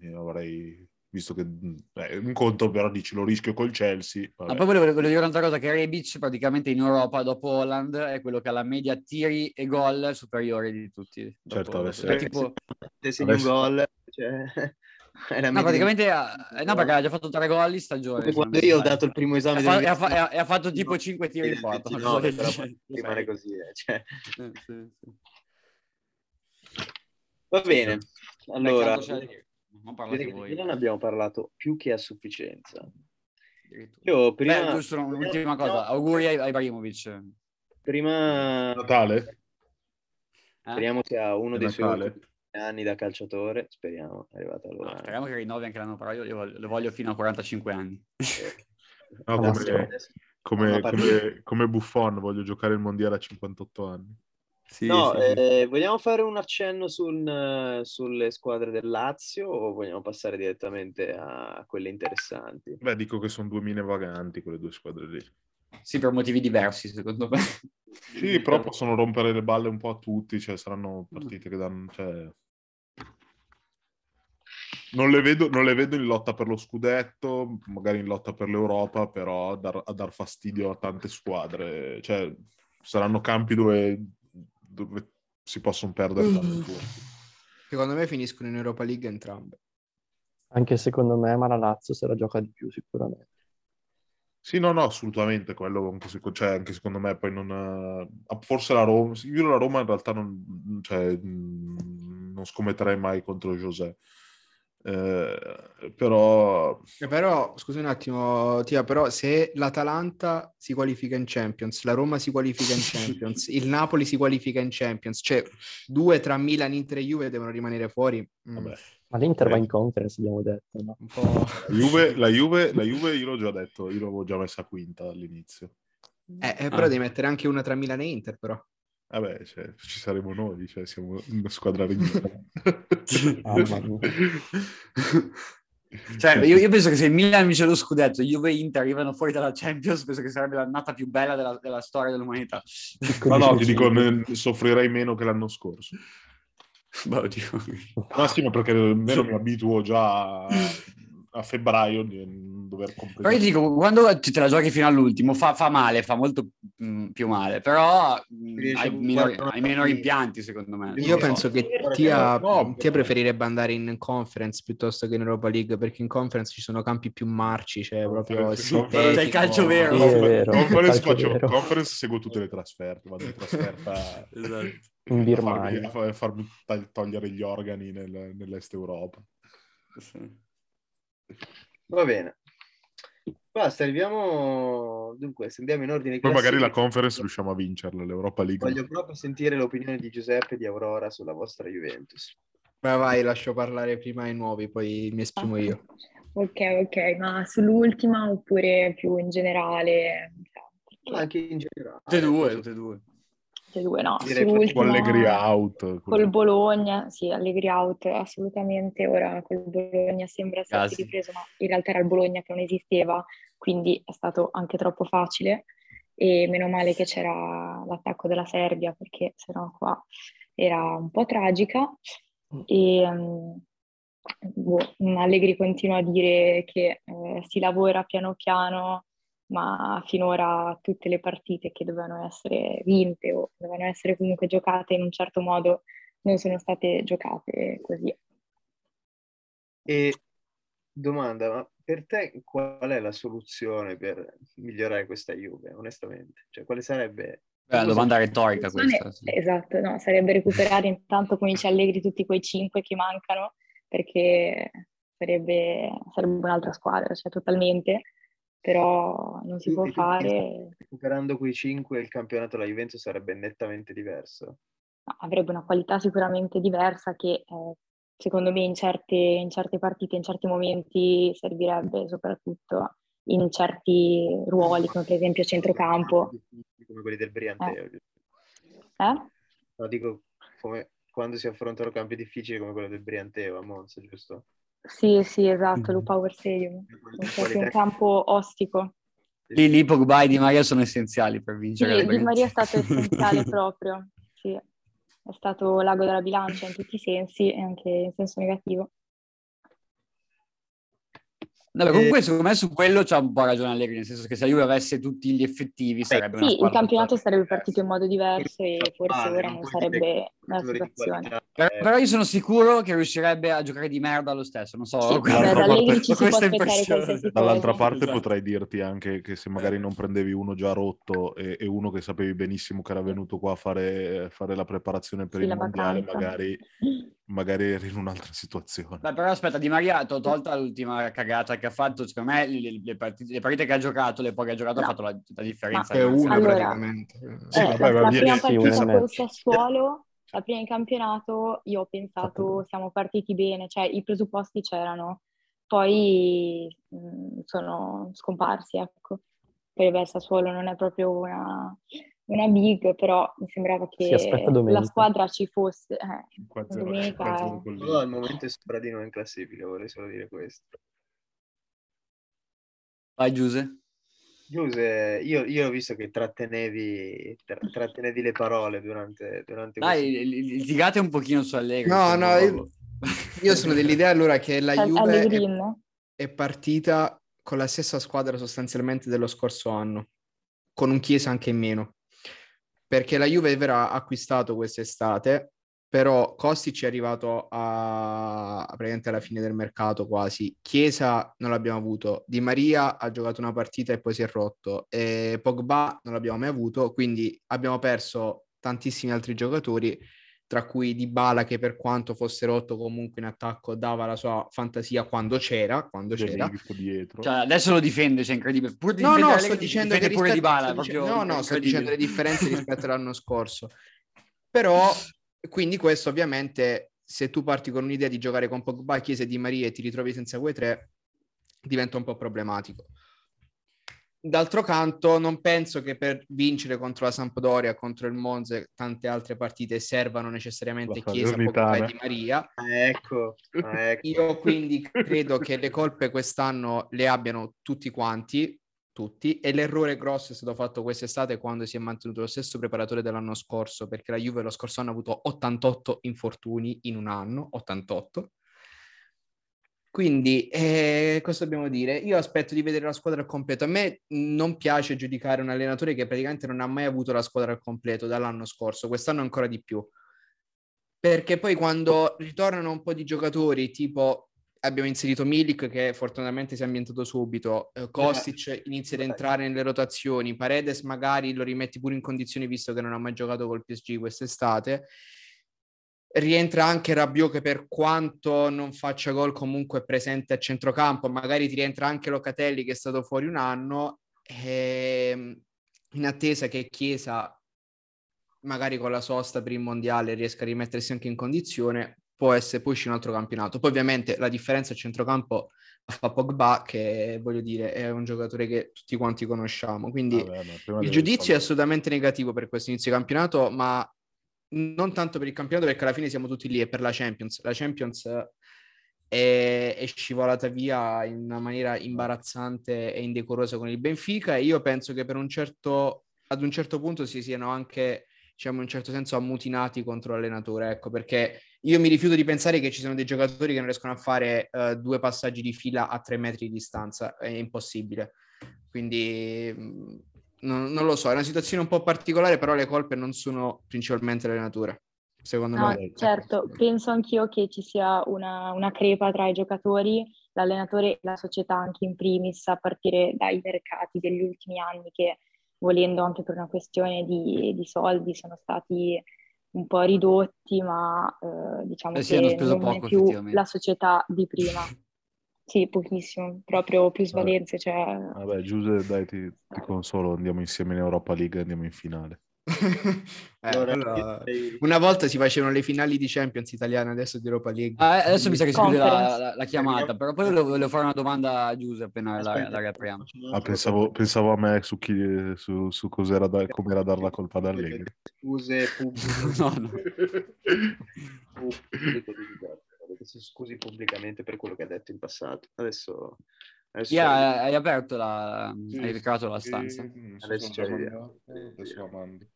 io avrei visto che un conto, però dici lo rischio col Chelsea. Ma poi volevo dire un'altra cosa, che Rebic praticamente in Europa dopo Haaland è quello che ha la media tiri e gol superiore di tutti, certo, dopo, tipo... se un gol, cioè... No, praticamente no, perché ha già fatto 3 gol in stagione. Quando io ho dato il primo esame e ha fatto tipo 5 tiri in porta. No, però rimane così, cioè. Sì. Va bene. Allora, non abbiamo parlato più che a sufficienza. Io prima giusto un'ultima cosa, no. Auguri a Ibrahimovic. Prima Natale. Speriamo sia uno dei suoi anni da calciatore, speriamo è arrivato allora. No, speriamo che rinnovi anche l'anno, però io lo voglio fino a 45 anni. No, come Buffon voglio giocare il mondiale a 58 anni. Sì, no, sì. Vogliamo fare un accenno sulle squadre del Lazio o vogliamo passare direttamente a quelle interessanti? Beh, dico che sono due mine vaganti quelle due squadre lì. Sì, per motivi diversi, secondo me. Sì, però possono rompere le balle un po' a tutti, cioè saranno partite che danno... Cioè... Non le vedo in lotta per lo scudetto, magari in lotta per l'Europa, però a dar fastidio a tante squadre. Cioè, saranno campi dove si possono perdere tanti punti. Secondo me finiscono in Europa League entrambe. Anche secondo me, ma la Lazio se la gioca di più sicuramente. Sì, no, assolutamente, quello cioè, anche secondo me poi non... Forse la Roma... Io la Roma in realtà non scommetterei mai contro José. Però, scusa un attimo, Tia, però se l'Atalanta si qualifica in Champions, la Roma si qualifica in Champions, il Napoli si qualifica in Champions, cioè due tra Milan, Inter e Juve devono rimanere fuori. Vabbè. Ma l'Inter va in Conference, abbiamo detto, no? Un po'... la Juve io l'ho già detto, io l'avevo già messa quinta all'inizio. Però devi mettere anche una tra Milan e Inter, però. Vabbè, cioè, ci saremo noi, cioè, siamo una squadra rignata. Cioè, io penso che se Milan vince lo scudetto, Juve e Inter arrivano fuori dalla Champions, penso che sarebbe l'annata più bella della storia dell'umanità. No, ti dico, soffrirei meno che l'anno scorso. Ma sì, ma perché almeno mi abituo già a febbraio di dover comprare. Però io ti dico, quando te la giochi fino all'ultimo fa male, fa molto più male, però hai meno rimpianti, secondo me. Io penso che Tia preferirebbe andare in Conference piuttosto che in Europa League, perché in Conference ci sono campi più marci, cioè proprio c'è il calcio vero. Conference seguo tutte le trasferte, vado in trasferta in Birmania a farmi togliere gli organi nell'est Europa. Sì. Va bene, basta, arriviamo, dunque andiamo in ordine poi classico. Magari la Conference riusciamo a vincerla, l'Europa League voglio proprio sentire l'opinione di Giuseppe e di Aurora sulla vostra Juventus. Vai, lascio parlare prima ai nuovi, poi mi esprimo io. Ok, ma sull'ultima oppure più in generale? Anche in generale tutte e due no, con Allegri out col Bologna, sì, Allegri out assolutamente. Ora col Bologna sembra stato ripreso, ma in realtà era il Bologna che non esisteva, quindi è stato anche troppo facile, e meno male che c'era l'attacco della Serbia, perché sennò qua era un po' tragica. E Allegri continua a dire che si lavora piano piano, ma finora tutte le partite che dovevano essere vinte o dovevano essere comunque giocate in un certo modo non sono state giocate così. E domanda, ma per te qual è la soluzione per migliorare questa Juve, onestamente? Cioè, quale sarebbe... La domanda retorica questa. Sì. Esatto, no, sarebbe recuperare intanto, come dice Allegri, tutti quei 5 che mancano, perché sarebbe un'altra squadra, cioè totalmente... Però non si può fare. Recuperando quei 5 il campionato della Juventus sarebbe nettamente diverso. No, avrebbe una qualità sicuramente diversa che secondo me in certe partite, in certi momenti servirebbe soprattutto in certi ruoli, come per esempio centrocampo. Come quelli del Briantello. No, dico, come quando si affrontano campi difficili come quello del Briantello a Monza, giusto? Sì, sì, esatto, lo Power Stadium. È un campo ostico. Lì Pogba e Di Maria sono essenziali per vincere. Sì, Di Maria è stato essenziale proprio, sì. È stato l'ago della bilancia in tutti i sensi e anche in senso negativo. No, beh, comunque secondo me su quello c'ha un po' ragione Allegri, nel senso che se la Juve avesse tutti gli effettivi sarebbe una squadra. Sì, il campionato sarebbe partito in modo diverso e forse ora non sarebbe la situazione. Però io sono sicuro che riuscirebbe a giocare di merda lo stesso, non so. Sì, Allegri ci si può aspettare qualsiasi cosa. Dall'altra parte potrei dirti anche che se magari non prendevi uno già rotto e uno che sapevi benissimo che era venuto qua a fare la preparazione per il mondiale, magari era in un'altra situazione. Beh, però aspetta, Di Maria, tolta l'ultima cagata che ha fatto, secondo me le partite che ha giocato, le poche che ha giocato, ha fatto la differenza. È una praticamente. La prima in campionato io ho pensato siamo partiti bene, cioè i presupposti c'erano, poi sono scomparsi, ecco. Poi il Sassuolo non è proprio una big, però mi sembrava che la squadra ci fosse. Domenica. No, al momento è sopra di noi in classifica, vorrei solo dire questo. Vai Giuse, io ho visto che trattenevi le parole durante litigate un pochino su Allegri. No, io sono dell'idea allora che la Juve è partita con la stessa squadra sostanzialmente dello scorso anno, con un Chiesa anche in meno. Perché la Juve verrà acquistato quest'estate, però Kostic è arrivato praticamente alla fine del mercato quasi. Chiesa non l'abbiamo avuto, Di Maria ha giocato una partita e poi si è rotto, e Pogba non l'abbiamo mai avuto, quindi abbiamo perso tantissimi altri giocatori, tra cui Dybala che per quanto fosse rotto comunque in attacco dava la sua fantasia quando c'era. Cioè, adesso lo difende, cioè incredibile. Sto dicendo le differenze rispetto all'anno scorso. Però, quindi questo ovviamente, se tu parti con un'idea di giocare con Pogba, Chiesa e Di Maria e ti ritrovi senza quei tre, diventa un po' problematico. D'altro canto non penso che per vincere contro la Sampdoria, contro il Monza e tante altre partite servano necessariamente Chiesa, Pogba e Di Maria. Ecco. Io quindi credo che le colpe quest'anno le abbiano tutti quanti, e l'errore grosso è stato fatto quest'estate quando si è mantenuto lo stesso preparatore dell'anno scorso, perché la Juve lo scorso anno ha avuto 88 infortuni in un anno, 88. Quindi, cosa dobbiamo dire? Io aspetto di vedere la squadra al completo. A me non piace giudicare un allenatore che praticamente non ha mai avuto la squadra al completo dall'anno scorso, quest'anno ancora di più. Perché poi quando ritornano un po' di giocatori, tipo abbiamo inserito Milik che fortunatamente si è ambientato subito, Kostic inizia ad entrare nelle rotazioni, Paredes magari lo rimetti pure in condizioni visto che non ha mai giocato col PSG quest'estate. Rientra anche Rabiot che per quanto non faccia gol comunque è presente a centrocampo, magari ti rientra anche Locatelli che è stato fuori un anno, in attesa che Chiesa magari con la sosta per il mondiale riesca a rimettersi anche in condizione, può essere poi un altro campionato. Poi ovviamente la differenza a centrocampo fa Pogba, che voglio dire è un giocatore che tutti quanti conosciamo, quindi il giudizio è assolutamente negativo per questo inizio campionato, ma non tanto per il campionato, perché alla fine siamo tutti lì, e per la Champions è scivolata via in una maniera imbarazzante e indecorosa con il Benfica, e io penso che ad un certo punto si siano anche, diciamo, in un certo senso ammutinati contro l'allenatore, ecco, perché io mi rifiuto di pensare che ci sono dei giocatori che non riescono a fare due passaggi di fila a 3 metri di distanza, è impossibile, quindi non lo so, è una situazione un po' particolare, però le colpe non sono principalmente l'allenatore, secondo me. Certo, penso anch'io che ci sia una crepa tra i giocatori, l'allenatore e la società anche in primis, a partire dai mercati degli ultimi anni che, volendo anche per una questione di soldi, sono stati un po' ridotti, ma diciamo che non poco, è più la società di prima. Sì, pochissimo, proprio più svalenze. Vabbè, Giuse, dai, ti consolo, andiamo insieme in Europa League, andiamo in finale. Allora, una volta si facevano le finali di Champions italiana, adesso di Europa League. Adesso mi sa che si chiude la chiamata, però poi volevo fare una domanda a Giuse appena la riapriamo. Pensavo a me su cos'era, come era dar la colpa ad Allegri. Scuse pubbliche. No. Si scusi pubblicamente per quello che ha detto in passato. Adesso hai aperto hai ricavato la stanza. Adesso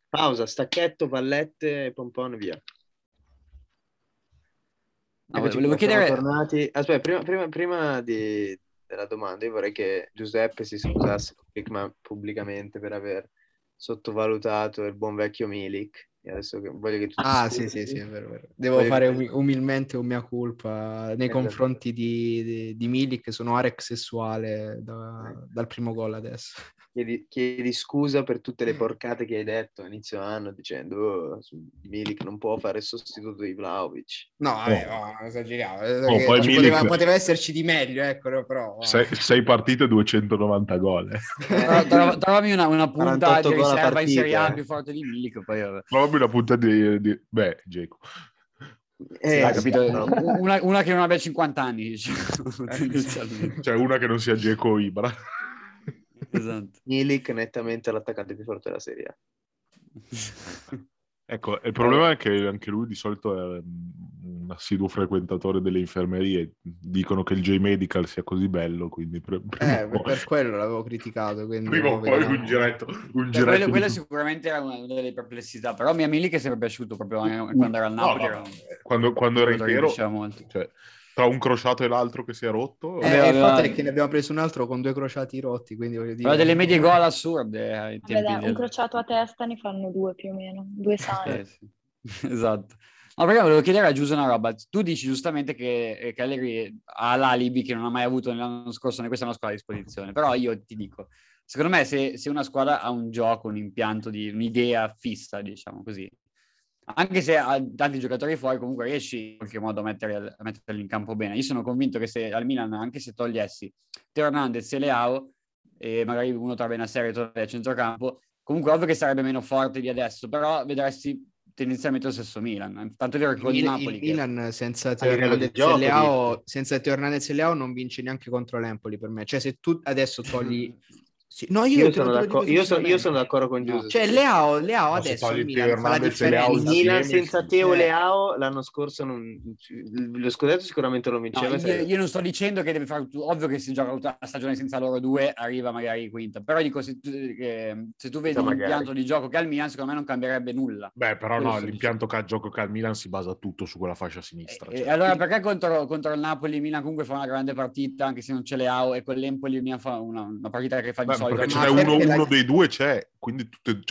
pausa, stacchetto, pallette, pompon, via. Volevo chiedere... tornati... Aspetta, prima della domanda, io vorrei che Giuseppe si scusasse pubblicamente per aver sottovalutato il buon vecchio Milik. Adesso voglio che tu sì, è vero. Devo fare umilmente un mia colpa nei confronti di Milik, sono arex sessuale dal primo gol adesso. Chiedi scusa per tutte le porcate che hai detto inizio anno, dicendo Milik non può fare il sostituto di Vlahović. No, esageriamo. Poteva esserci di meglio, ecco, però. Sei partito 290 gol. Trovami una punta che riserva in Serie A più forte di Milik, poi una punta di Dzeko. Capito? No. Una che non abbia 50 anni. Cioè una che non sia Dzeko o Ibra. Esatto. Milik nettamente l'attaccante più forte della Serie A. Ecco, il problema è che anche lui di solito è un assiduo frequentatore delle infermerie. Dicono che il J-Medical sia così bello, quindi... per quello l'avevo criticato. Prima o poi un giretto. Quella sicuramente era una delle perplessità, però mia Milik è sempre piaciuto proprio quando era al Napoli. No, quando era intero, cioè, tra un crociato e l'altro che si è rotto. Il fatto è che ne abbiamo preso un altro con due crociati rotti, quindi voglio dire... Però delle medie gol assurde ai tempi un crociato a testa ne fanno due più o meno, due sani. Sì. Esatto. No, perché volevo chiedere a Giuse una roba. Tu dici giustamente che Allegri ha l'alibi che non ha mai avuto nell'anno scorso, né questa è una squadra a disposizione, però io ti dico, secondo me se una squadra ha un gioco, un impianto, un'idea fissa, diciamo così, anche se ha tanti giocatori fuori, comunque riesci in qualche modo a metterli in campo bene. Io sono convinto che se al Milan, anche se togliessi Hernandez e Leao, e magari uno tra Benasser e Torre a centrocampo, comunque ovvio che sarebbe meno forte di adesso, però vedresti tendenzialmente lo stesso Milan. Tanto è vero che con il Napoli... Milan senza Hernandez e Leao non vince neanche contro l'Empoli per me. Cioè se tu adesso togli... Sì. No, io sono d'accordo con Giuseppe. Cioè Leao adesso il Milan fa la differenza. Milan senza Teo Leao l'anno scorso lo scudetto sicuramente lo vinceva. No, io non sto dicendo che deve fare, ovvio che si gioca tutta la stagione senza loro due, arriva magari quinta, però dico se tu vedi l'impianto di gioco che ha il Milan, secondo me non cambierebbe nulla. Beh, però quello no, l'impianto che ha il gioco che ha il Milan si basa tutto su quella fascia sinistra. E allora perché contro il Napoli il Milan comunque fa una grande partita anche se non c'è Leao, e con l'Empoli il Milan fa una partita che fa di perché ce n'è uno dei due c'è, quindi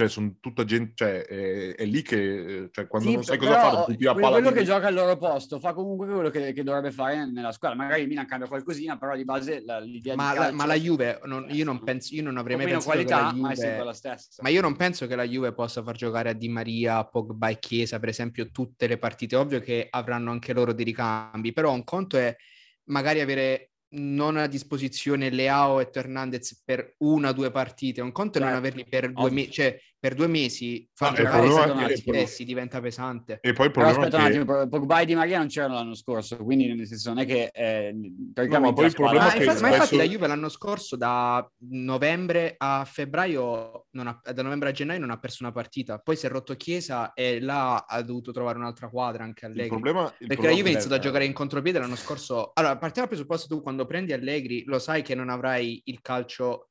sono tutta gente, è lì che quando sì, non sai cosa fare tutti a palla. Quello che gioca al loro posto fa comunque quello che dovrebbe fare nella squadra. Magari il Milan cambia qualcosina, però di base l'idea di calcio... Ma la Juve io non avrei mai pensato qualità, che la Juve, la stessa. Ma io non penso che la Juve possa far giocare a Di Maria, a Pogba e Chiesa per esempio tutte le partite. Ovvio che avranno anche loro dei ricambi, però un conto è magari avere non a disposizione Leao e Hernandez per una o due partite, un conto è non averli per due mesi far giocare si diventa pesante. E poi il problema Pogba e Di Maria non c'erano l'anno scorso, quindi nel senso non è che infatti la Juve l'anno scorso da novembre a febbraio da novembre a gennaio non ha perso una partita, poi si è rotto Chiesa e là ha dovuto trovare un'altra quadra anche Allegri, perché la Juve ha iniziato a giocare in contropiede l'anno scorso. Allora partiamo dal presupposto, tu quando prendi Allegri lo sai che non avrai il calcio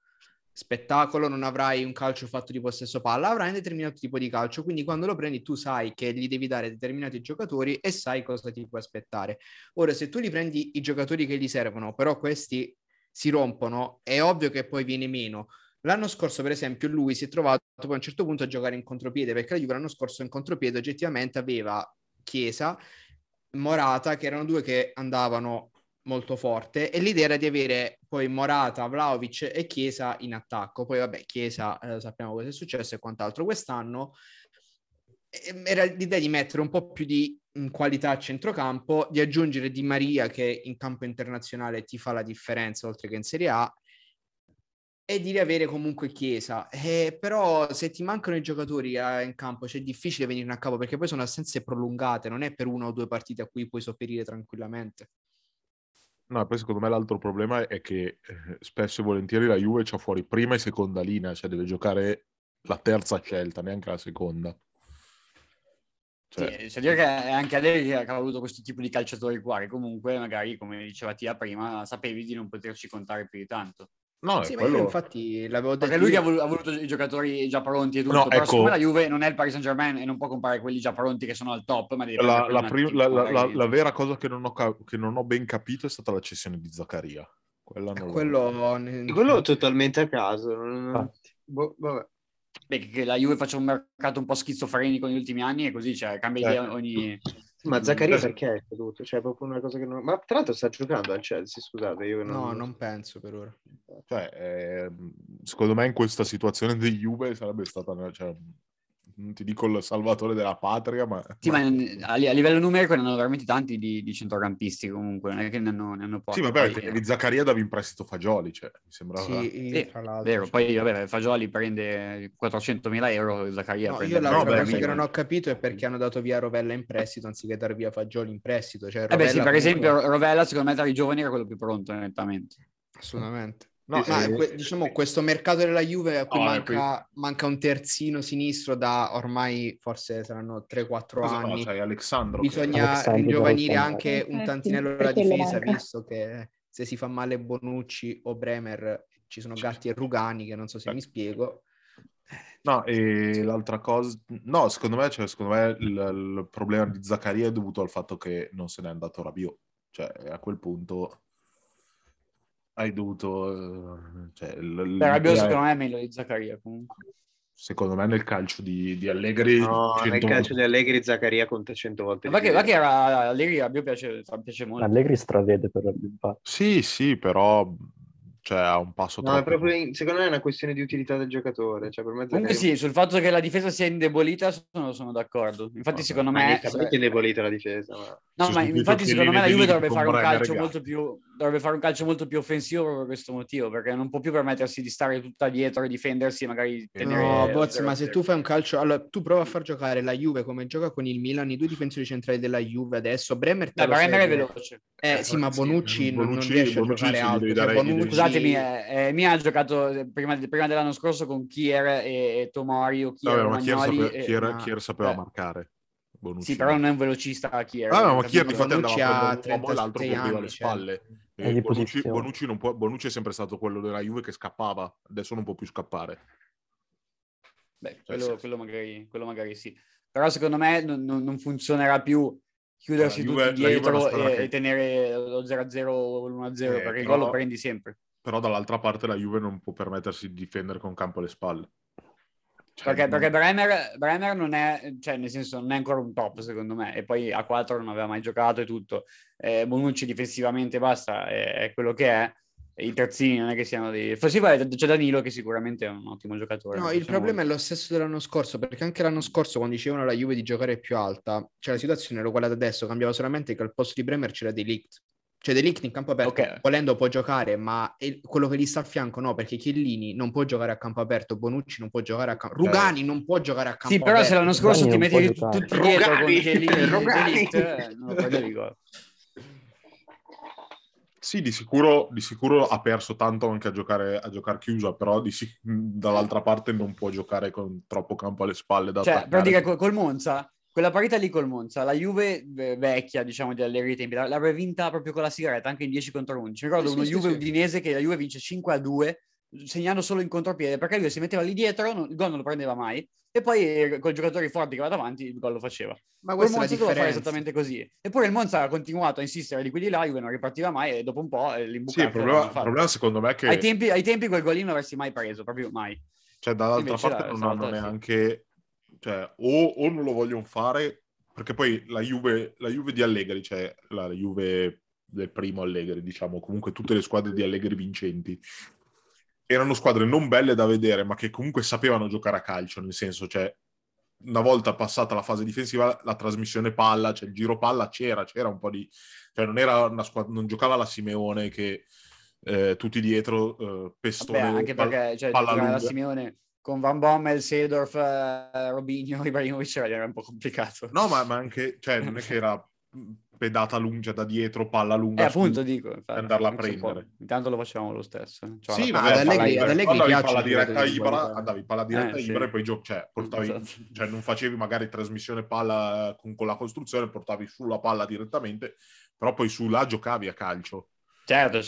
spettacolo, non avrai un calcio fatto di possesso palla, avrai un determinato tipo di calcio, quindi quando lo prendi tu sai che gli devi dare determinati giocatori e sai cosa ti puoi aspettare. Ora se tu li prendi i giocatori che gli servono, però questi si rompono, è ovvio che poi viene meno. L'anno scorso per esempio lui si è trovato poi a un certo punto a giocare in contropiede, perché la Juve l'anno scorso in contropiede oggettivamente aveva Chiesa, Morata, che erano due che andavano molto forte, e l'idea era di avere poi Morata, Vlahovic e Chiesa in attacco. Poi vabbè, Chiesa sappiamo cosa è successo e quant'altro. Quest'anno era l'idea di mettere un po' più di qualità a centrocampo, di aggiungere Di Maria che in campo internazionale ti fa la differenza oltre che in Serie A, e di riavere comunque Chiesa, però se ti mancano i giocatori in campo cioè è difficile venirne a capo, perché poi sono assenze prolungate, non è per una o due partite a cui puoi sopperire tranquillamente. No, poi secondo me l'altro problema è che spesso e volentieri la Juve c'ha fuori prima e seconda linea, cioè deve giocare la terza scelta, neanche la seconda. Cioè... Sì, c'è dire che anche Allegri che ha avuto questo tipo di calciatori qua, che comunque magari, come diceva Tia prima, sapevi di non poterci contare più di tanto. No, sì, quello... ma io infatti l'avevo detto. Perché lui ha voluto i giocatori già pronti e tutto, no, però ecco... siccome la Juve non è il Paris Saint-Germain e non può comprare quelli già pronti che sono al top, ma la vera cosa che non ho ben capito è stata la cessione di Zakaria. Quello totalmente a caso. Ah. Boh, vabbè. Beh, che la Juve faccia un mercato un po' schizofrenico negli ultimi anni e così, cioè, cambia idea ogni... Ma Zakaria perché è caduto? Cioè, proprio una cosa che non... Ma tra l'altro sta giocando al Chelsea, scusate, io non... No, non penso per ora. Cioè, secondo me in questa situazione di Juve sarebbe stata... Cioè, non ti dico il salvatore della patria, ma... Sì, ma a livello numerico ne hanno veramente tanti di centrocampisti, comunque, non è che ne hanno pochi. Sì, ma poi, perché Zakaria dava in prestito Fagioli, cioè, mi sembrava... Sì, tra l'altro. Vero, cioè... poi, vabbè, Fagioli prende 400.000 euro, Zakaria prende... Io l'altra cosa che non ho capito è perché hanno dato via Rovella in prestito, anziché dar via Fagioli in prestito, cioè... Rovella, sì, per esempio, Rovella, secondo me, tra i giovani era quello più pronto, nettamente. Assolutamente. No, diciamo questo mercato della Juve a cui manca un terzino sinistro da ormai forse saranno 3-4 anni. Cioè, Alessandro, bisogna ringiovanire anche un tantinello la difesa, visto che se si fa male Bonucci o Bremer ci sono Gatti e Rugani, che non so se mi spiego. No, e l'altra cosa... No, secondo me il problema di Zakaria è dovuto al fatto che non se n'è andato Rabiot. Cioè, a quel punto... hai dovuto... Cioè, Rabiot secondo me è meglio di Zakaria comunque. Secondo me nel calcio di Allegri... No, nel calcio di Allegri Zakaria conta 100 volte di più. Ma che era Allegri Rabiot piace molto. Allegri stravede per Rabiot. Sì, però... Cioè, ha un passo troppo. No, è proprio, secondo me è una questione di utilità del giocatore. Cioè, per me comunque Zakaria... sì, sul fatto che la difesa sia indebolita sono d'accordo. Infatti, vabbè, secondo me... È indebolita la difesa. Ma... No, ma infatti secondo me la Juve dovrebbe fare un calcio molto più offensivo proprio per questo motivo, perché non può più permettersi di stare tutta dietro e difendersi e magari... No, Boz, ma se tu fai un calcio... Allora, tu prova a far giocare la Juve come gioca con il Milan, i due difensori centrali della Juve adesso. Bremer è veloce. Sì, ma Bonucci non riesce a giocare altro. Mi ha giocato prima dell'anno scorso con Kjær e Tomori o Kjær. Ma Kjær sapeva marcare Bonucci. Sì, però non è un velocista Kjær. Ah, no, ma Kjær infatti andava a 36 anni alle spalle. Bonucci è sempre stato quello della Juve che scappava, adesso non può più scappare. Beh, quello magari sì. Però secondo me non funzionerà più chiudersi tutti dietro e tenere lo 0-0 o l'1-0, perché il gol lo prendi sempre. Però dall'altra parte la Juve non può permettersi di difendere con campo alle spalle. Cioè, perché Bremer non è, cioè nel senso non è ancora un top secondo me, e poi a 4 non aveva mai giocato e tutto. Bonucci difensivamente basta, è quello che è. I terzini non è che siano dei... Forse c'è Danilo che sicuramente è un ottimo giocatore. No, il problema è lo stesso dell'anno scorso, perché anche l'anno scorso quando dicevano alla Juve di giocare più alta, cioè la situazione era uguale ad adesso, cambiava solamente che al posto di Bremer c'era De Ligt. Cioè De Ligt in campo aperto, volendo può giocare, ma quello che gli sta a fianco no, perché Chiellini non può giocare a campo aperto, Bonucci non può giocare a campo aperto, Rugani non può giocare a campo aperto. Sì, però se l'anno scorso Rugani ti metti tutti dietro con Chiellini, non lo prendevi gol. Sì, di sicuro ha perso tanto anche a giocare chiusa, però dall'altra parte non può giocare con troppo campo alle spalle da attaccare. Pratica col Monza, quella partita lì col Monza, la Juve vecchia, diciamo, di Allegri tempi, l'avrebbe vinta proprio con la sigaretta, anche in 10-11. Mi ricordo Juve udinese che la Juve vince 5-2, segnando solo in contropiede, perché lui si metteva lì dietro, il gol non lo prendeva mai, e poi con i giocatori forti che va davanti il gol lo faceva. Ma questo Monza doveva fare esattamente così, eppure il Monza ha continuato a insistere di quelli là, Juve non ripartiva mai e dopo un po' l'imbucata. Sì, il problema secondo me è che ai tempi quel golino non avresti mai preso, proprio mai. Cioè dall'altra parte non hanno neanche, cioè o non lo vogliono fare, perché poi la Juve di Allegri, cioè la Juve del primo Allegri, diciamo, comunque tutte le squadre di Allegri vincenti erano squadre non belle da vedere, ma che comunque sapevano giocare a calcio, nel senso, cioè, una volta passata la fase difensiva, la trasmissione palla, cioè il giro palla c'era un po' di... Cioè non era una squadra, non giocava la Simeone che tutti dietro, Pestone. Vabbè, anche perché cioè, giocare da Simeone con Van Bommel, Seedorf, Robinho, Ibrahimovic era un po' complicato. No, ma anche, cioè, non è che era pedata lunga da dietro, palla lunga, appunto, dico, infatti, andarla a prendere. Intanto lo facevamo lo stesso. Cioè, sì, vabbè, andavi palla diretta a Ibra, sì. E poi cioè, portavi, cioè, non facevi magari trasmissione palla con la costruzione, portavi sulla palla direttamente, però poi sulla giocavi a calcio. Certo.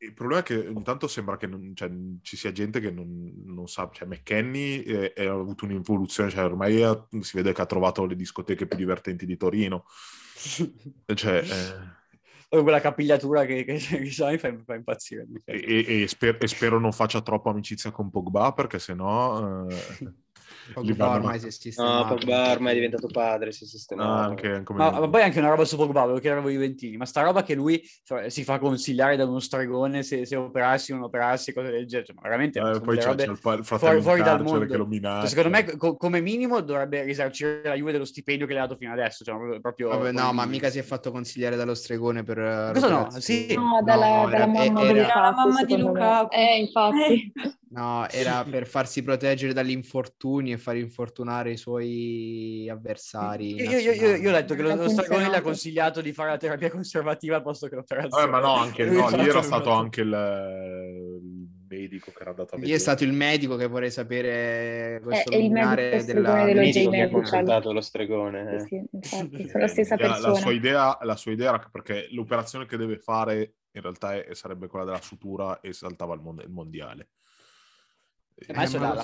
Il problema è che intanto sembra che non, cioè, ci sia gente che non sa, cioè McKennie ha avuto un'involuzione, cioè ormai si vede che ha trovato le discoteche più divertenti di Torino. Cioè, quella capigliatura che sai fa impazzire. E spero non faccia troppa amicizia con Pogba, perché sennò... Pogba ormai si è sistemato. No, Pogba ormai è diventato padre, si è sistemato. Ma poi anche una roba su Pogba, volevo chiedere a voi Juventini, ma sta roba che lui si fa consigliare da uno stregone se operarsi o non operarsi, cose del genere, cioè, ma veramente poi c'è il fratello fuori dal mondo che lo minaccia. Cioè, secondo me come minimo dovrebbe risarcire la Juve dello stipendio che le ha dato fino adesso, cioè, proprio... Vabbè, no, ma mica si è fatto consigliare dallo stregone per... Cosa no? Sì. No, dalla mamma di Lukaku. Infatti. No, era per farsi proteggere dagli infortuni e far infortunare i suoi avversari. Io ho detto che lo stregone gli ha consigliato di fare la terapia conservativa al posto che l'operazione. Ma no, anche no, lì era stato anche il medico che era andato a vedere. Lì è stato il medico, che vorrei sapere questo luminare della... Il medico che ha consultato lo stregone. Sì, infatti, sono la stessa persona. La sua idea era perché l'operazione che deve fare in realtà sarebbe quella della sutura e saltava il mondiale. Adesso non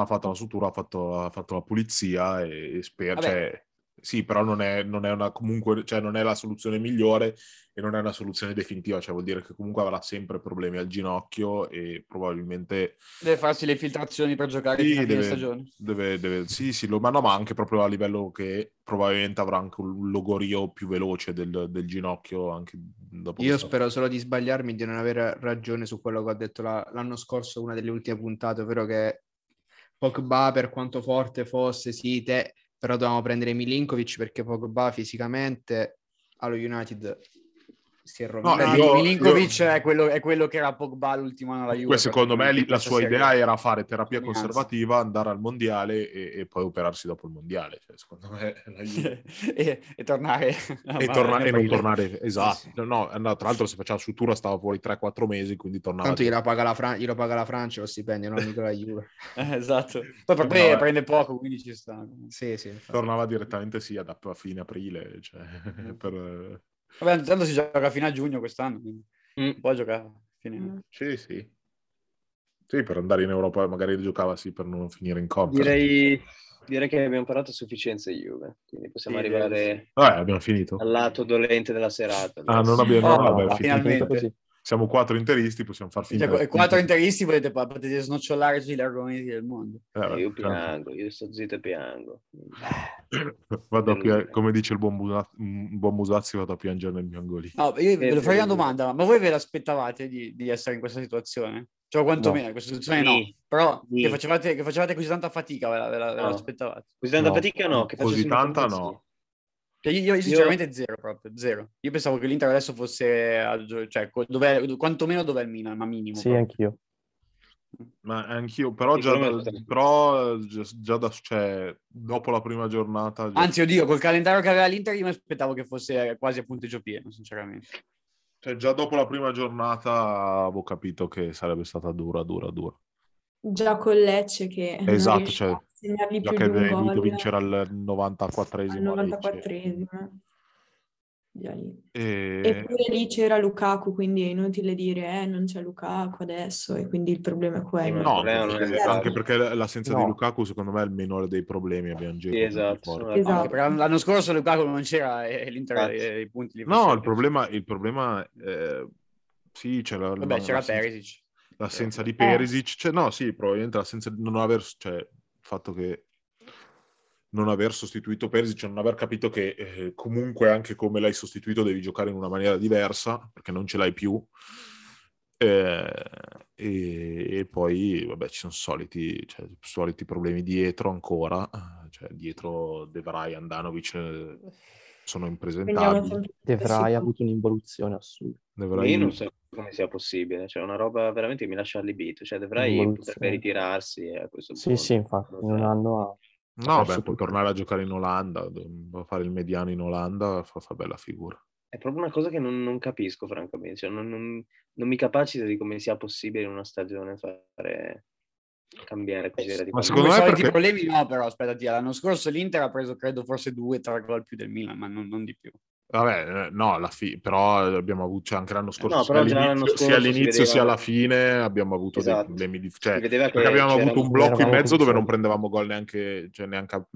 ha fatto la sutura, ha fatto la pulizia e spero, cioè, sì, però non è una, comunque, cioè, non è la soluzione migliore e non è una soluzione definitiva, cioè vuol dire che comunque avrà sempre problemi al ginocchio e probabilmente deve farsi le filtrazioni per giocare fine stagione. Ma anche proprio a livello che probabilmente avrà anche un logorio più veloce del ginocchio anche dopo. Io spero solo di sbagliarmi, di non avere ragione su quello che ho detto l'anno scorso, una delle ultime puntate, ovvero che Pogba, per quanto forte fosse, però dovevamo prendere Milinković, perché Pogba fisicamente allo United si è rovinato. Milinković è quello che era Pogba l'ultimo anno alla Juve. Secondo me la sua idea era fare terapia conservativa, andare al mondiale e poi operarsi dopo il mondiale. Cioè, secondo me la Juve... e tornare. E non tornare, esatto. Sì. No, tra l'altro se faceva sutura stava fuori 3-4 mesi, quindi tornava. Tanto glielo paga la Francia lo stipendio, non mica la Juve. Esatto. Poi per me prende poco, quindi ci sta. Sì. Tornava direttamente ad a fine aprile, cioè, per... Vabbè, tanto si gioca fino a giugno quest'anno, poi giocava fine. Sì, per andare in Europa magari giocava, per non finire in Conference. Direi che abbiamo parlato a sufficienza Juve, quindi possiamo arrivare abbiamo finito al lato dolente della serata. Finalmente. Siamo 4 interisti, possiamo far finire. Cioè, 4 interisti, potete snocciolare sugli argomenti del mondo. Io piango, io sto zitto e piango. Come dice il buon Musazzi, vado a piangere nel mio angolino. No, io ve lo farei una domanda, ma voi ve l'aspettavate di essere in questa situazione? Cioè, quantomeno, questa situazione no. Però che facevate così tanta fatica, ve l'aspettavate? Così tanta fatica no. Che così tanta no. Io sinceramente zero. Io pensavo che l'Inter adesso fosse, cioè, quantomeno dov'è il Milan, ma minimo. Sì, proprio. Anch'io. Ma anch'io, però già dopo la prima giornata... Anzi, oddio, col calendario che aveva l'Inter io mi aspettavo che fosse quasi a punteggio pieno, sinceramente. Cioè, già dopo la prima giornata avevo capito che sarebbe stata dura. Già con Lecce che... Esatto, cioè... Già che avevi dovuto vincere al 94esimo. Eppure lì c'era Lukaku, quindi è inutile dire non c'è Lukaku adesso e quindi il problema è quello. No, anche perché l'assenza di Lukaku secondo me è il minore dei problemi. Esatto. L'anno scorso Lukaku non c'era e l'Inter i punti li faceva. No, il problema sì, c'era... Vabbè, c'era Perisic. L'assenza di Perisic, cioè, no, sì, probabilmente l'assenza di non aver... Cioè, fatto che non aver sostituito Perisic, cioè non aver capito che comunque anche come l'hai sostituito devi giocare in una maniera diversa perché non ce l'hai più e poi vabbè ci sono soliti problemi dietro ancora, cioè dietro De Bruyne, Handanović sono impresentabili. De Vrij ha avuto un'involuzione assurda. Io non so come sia possibile, cioè una roba veramente che mi lascia allibito, cioè De Vrij potrebbe ritirarsi a questo punto. Sì, infatti, in un anno no, beh, può tornare a giocare in Olanda, va a fare il mediano in Olanda, fa bella figura. È proprio una cosa che non capisco, francamente. Cioè, non mi capacita di come sia possibile in una stagione fare cambiare così radicalmente. Ma secondo me perché... problemi no, però aspetta, l'anno scorso l'Inter ha preso credo forse 2-3 gol più del Milan, ma non di più. Vabbè, no, però abbiamo avuto, cioè, anche l'anno scorso, sia all'inizio sia alla fine abbiamo avuto dei problemi perché abbiamo avuto un blocco in mezzo dove non prendevamo gol neanche a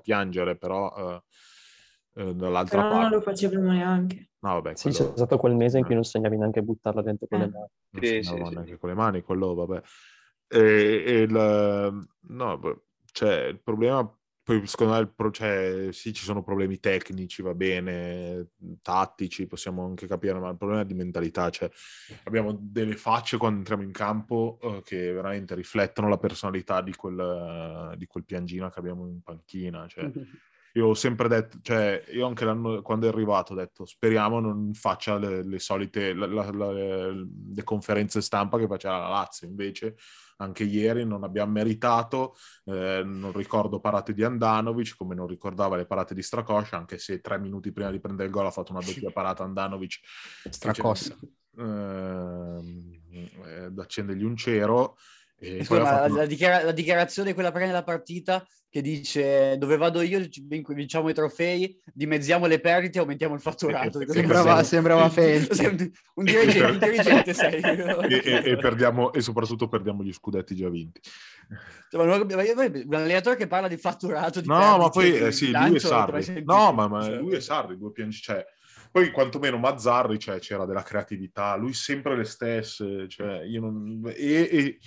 piangere, però dall'altra parte non lo facevamo neanche. No, vabbè, quello... Sì, c'è stato quel mese in cui non segnavi neanche buttarla dentro con le mani. Neanche con le mani, quello vabbè. Il problema poi secondo me sì, ci sono problemi tecnici, va bene, tattici, possiamo anche capire, ma il problema è di mentalità, cioè abbiamo delle facce quando entriamo in campo che veramente riflettono la personalità di quel piangina che abbiamo in panchina, cioè io ho sempre detto, cioè io anche l'anno quando è arrivato ho detto speriamo non faccia le solite le conferenze stampa che faceva la Lazio, invece anche ieri non abbiamo meritato, non ricordo parate di Handanović, come non ricordava le parate di Stracoscia, anche se 3 minuti prima di prendere il gol ha fatto una doppia parata Handanović Stracoscia da accendergli un cero. La dichiarazione quella prima della partita che dice dove vado io vinciamo i trofei, dimezziamo le perdite, aumentiamo il fatturato, sembrava un dirigente sei. Perdiamo, e soprattutto perdiamo gli scudetti già vinti, cioè, un allenatore che parla di fatturato di ma poi sì, lui è Sarri, lui è Sarri, due piangi, cioè poi quantomeno Mazzarri, cioè, c'era della creatività, lui sempre le stesse, cioè, e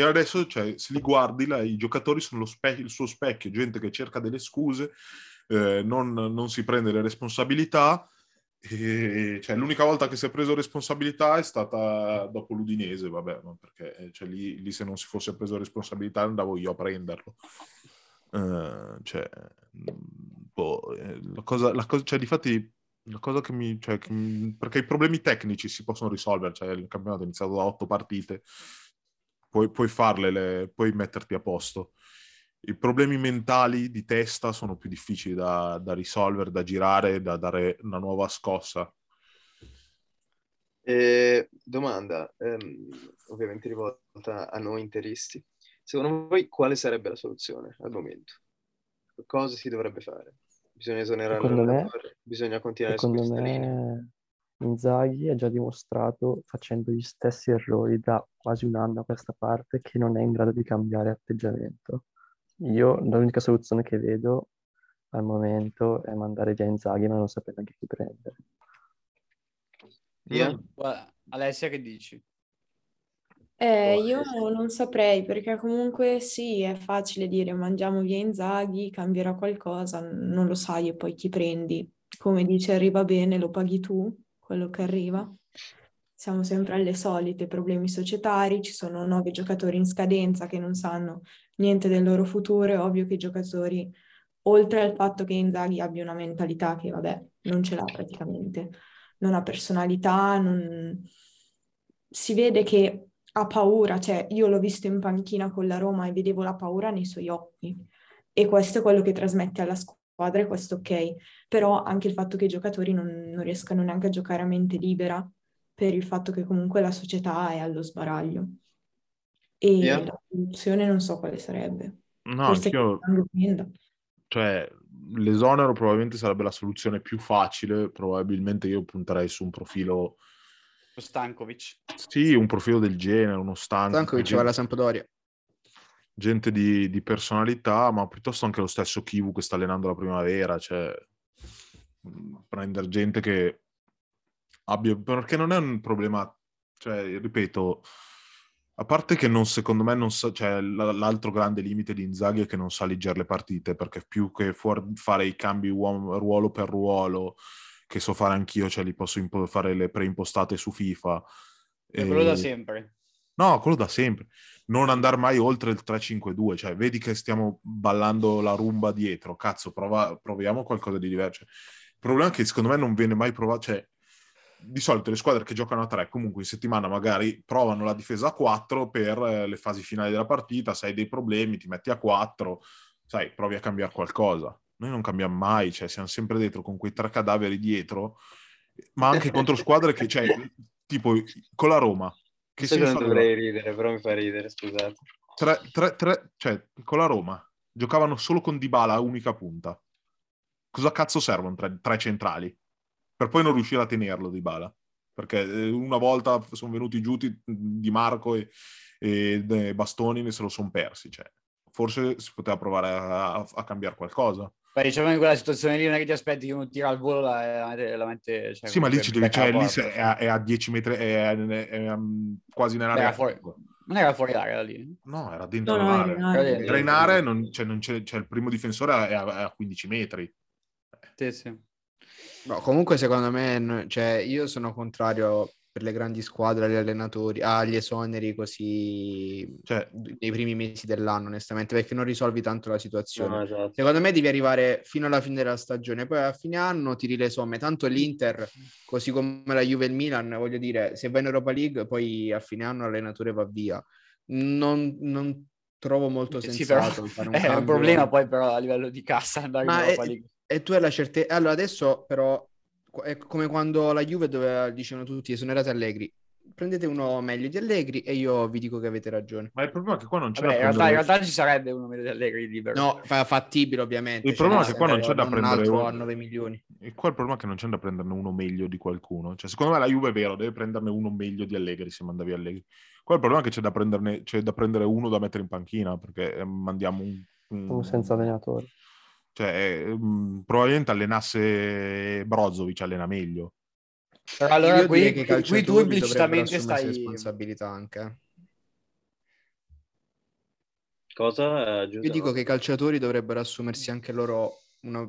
adesso, cioè, se li guardi i giocatori sono il suo specchio, gente che cerca delle scuse, non si prende le responsabilità, e, cioè, l'unica volta che si è preso responsabilità è stata dopo l'Udinese, vabbè, perché cioè, lì se non si fosse preso responsabilità andavo io a prenderlo. La cosa che perché i problemi tecnici si possono risolvere, cioè il campionato è iniziato da 8 partite, puoi farle, puoi metterti a posto. I problemi mentali di testa sono più difficili da risolvere, da girare, da dare una nuova scossa. Domanda, ovviamente rivolta a noi interisti. Secondo voi quale sarebbe la soluzione al momento? Cosa si dovrebbe fare? Bisogna esonerare l'allenatore, bisogna continuare su questa linea. Inzaghi ha già dimostrato, facendo gli stessi errori da quasi un anno a questa parte, che non è in grado di cambiare atteggiamento. Io l'unica soluzione che vedo al momento è mandare via Inzaghi, ma non sapere neanche chi prendere. Guarda, Alessia, che dici? Io non saprei, perché comunque sì, è facile dire mandiamo via Inzaghi, cambierà qualcosa, non lo sai e poi chi prendi, come dice arriva bene, lo paghi tu, quello che arriva. Siamo sempre alle solite, problemi societari, ci sono 9 giocatori in scadenza che non sanno niente del loro futuro, è ovvio che i giocatori, oltre al fatto che Inzaghi abbia una mentalità che vabbè, non ce l'ha praticamente, non ha personalità, si vede che ha paura, cioè io l'ho visto in panchina con la Roma e vedevo la paura nei suoi occhi e questo è quello che trasmette alla squadra e questo ok, però anche il fatto che i giocatori non riescano neanche a giocare a mente libera per il fatto che comunque la società è allo sbaraglio e la soluzione non so quale sarebbe. Cioè l'esonero probabilmente sarebbe la soluzione più facile, probabilmente io punterei su un profilo Stankovic. Sì, un profilo del genere, uno Stankovic va alla Sampdoria. Gente di personalità, ma piuttosto anche lo stesso Kivu che sta allenando la primavera, cioè prendere gente che abbia, perché non è un problema, cioè ripeto, a parte che non, secondo me non sa, cioè l'altro grande limite di Inzaghi è che non sa leggere le partite, perché più che fare i cambi ruolo per ruolo che so fare anch'io, cioè li posso fare le preimpostate su FIFA. E quello da sempre. No, quello da sempre. Non andare mai oltre il 3-5-2, cioè vedi che stiamo ballando la rumba dietro, cazzo, proviamo qualcosa di diverso. problema è che secondo me non viene mai provato, cioè di solito le squadre che giocano a 3 comunque in settimana magari provano la difesa a 4 per le fasi finali della partita, se hai dei problemi ti metti a 4, sai, provi a cambiare qualcosa. Noi non cambiamo mai, cioè siamo sempre dentro con quei tre cadaveri dietro, ma anche contro squadre che, cioè, tipo con la Roma che si non dovrei ridere, però mi fa ridere, scusate. Cioè con la Roma giocavano solo con Dybala unica punta. Cosa cazzo servono tre centrali? Per poi non riuscire a tenerlo Dybala, perché una volta sono venuti giù Di Marco e Bastoni ne se lo sono persi, cioè. Forse si poteva provare a cambiare qualcosa. Beh, diciamo in quella situazione lì non è che ti aspetti che uno tira al volo la mente... Cioè, sì, ma lì, è a 10 metri, è quasi nell'area. Non era fuori l'area lì? No, era dentro l'area. Era in area, non c'è il primo difensore è a 15 metri. Sì. No, comunque secondo me, cioè, io sono contrario per le grandi squadre, agli allenatori, agli esoneri così, cioè, nei primi mesi dell'anno, onestamente, perché non risolvi tanto la situazione. No, esatto. Secondo me devi arrivare fino alla fine della stagione, poi a fine anno tiri le somme, tanto l'Inter, così come la Juve e il Milan, voglio dire, se vai in Europa League poi a fine anno l'allenatore va via. Non trovo molto sensato. Sì, però, è un problema poi però a livello di cassa andare in Europa League. E tu hai la certezza. Allora adesso però è come quando la Juve dove dicevano tutti esonerate Allegri, prendete uno meglio di Allegri e io vi dico che avete ragione. Ma il problema è che qua non c'è in realtà ci sarebbe uno meglio di Allegri libero. No, fattibile ovviamente. Il problema è che qua non c'è da prendere uno a 9 milioni. E qua il problema è che non c'è da prenderne uno meglio di qualcuno. Cioè secondo me la Juve è vero, deve prenderne uno meglio di Allegri se mandavi Allegri. Qua il problema è che c'è da prendere uno da mettere in panchina, perché mandiamo un senza allenatore. Cioè, probabilmente allenasse Brozovic, allena meglio. Allora qui tu implicitamente stai responsabilità anche. Cosa? Io dico che i calciatori dovrebbero assumersi anche loro una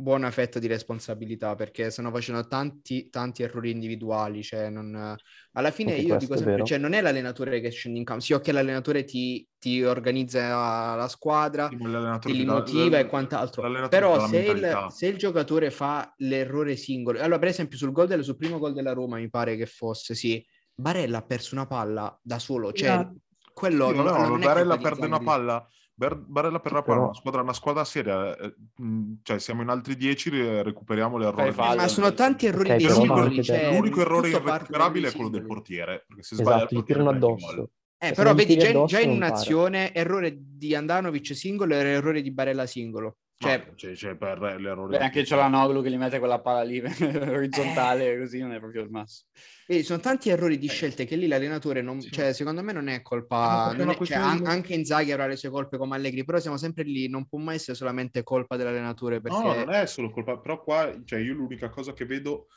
buona fetta di responsabilità, perché stanno facendo tanti errori individuali, cioè non... alla fine anche io dico sempre, cioè non è l'allenatore che scende in campo, sì, ok, l'allenatore ti organizza la squadra, ti li motiva e quant'altro, però se il giocatore fa l'errore singolo, allora per esempio sul primo gol della Roma mi pare che fosse, sì, Barella ha perso una palla da solo, cioè yeah. Quello sì, non Barella perde una palla. Barella per la palla, una squadra seria, cioè siamo in altri 10, recuperiamo l'errore. Ma sono tanti errori di singoli. L'unico errore irrecuperabile è quello del portiere, perché se sbaglia il tirano addosso. Però vedi, già in un'azione errore di Handanović singolo e errore di Barella singolo. Cioè per l'errore. Anche Çalhanoğlu che gli mette quella palla lì orizzontale, così non è proprio il massimo. Vedi, sono tanti errori di scelte che lì l'allenatore non, cioè, secondo me non è colpa. Non è, cioè, anche Inzaghi avrà le sue colpe come Allegri, però siamo sempre lì, non può mai essere solamente colpa dell'allenatore. Perché... No, non è solo colpa, però qua, cioè, io l'unica cosa che vedo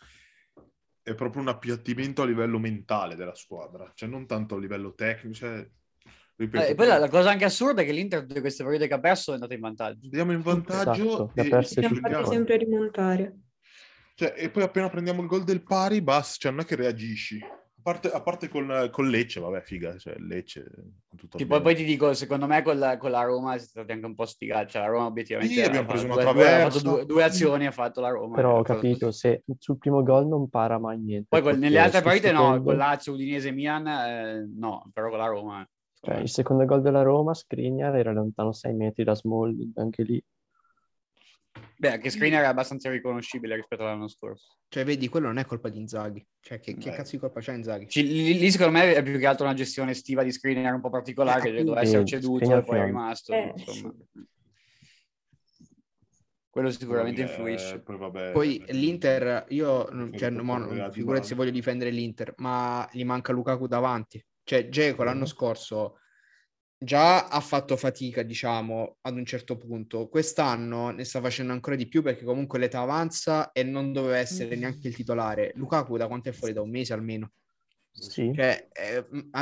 è proprio un appiattimento a livello mentale della squadra, cioè non tanto a livello tecnico. Cioè... E poi la cosa anche assurda è che l'Inter tutte queste partite che ha perso è andata in vantaggio. Andiamo in vantaggio, esatto, e fatti sempre rimontare. Cioè, e poi appena prendiamo il gol del pari, basta, cioè non è che reagisci. A parte con Lecce, vabbè, figa, cioè Lecce... Tutto sì, poi ti dico, secondo me con la Roma si è stati anche un po' stigati, cioè la Roma obiettivamente... Sì, abbiamo preso una traversa. Ha fatto due azioni, ha fatto la Roma. Però ho capito, se sul primo gol non para mai niente. Poi nelle altre partite no, con Lazio, Udinese, Milan, no, però con la Roma... Cioè, il secondo gol della Roma, Skriniar era lontano 6 metri da Smalling, anche lì. Beh, anche Skriniar era abbastanza riconoscibile rispetto all'anno scorso. Cioè, vedi, quello non è colpa di Inzaghi. Cioè, che cazzo di colpa c'è Inzaghi? Lì, secondo me, è più che altro una gestione estiva di Skriniar un po' particolare, che doveva essere ceduto e poi è rimasto. Insomma. Quello sicuramente influisce. Poi l'Inter, io figurati se voglio difendere l'Inter, ma gli manca Lukaku davanti. Cioè Dzeko l'anno scorso già ha fatto fatica, diciamo, ad un certo punto. Quest'anno ne sta facendo ancora di più, perché comunque l'età avanza e non doveva essere neanche il titolare. Lukaku da quanto è fuori? Da un mese almeno. Sì. Cioè,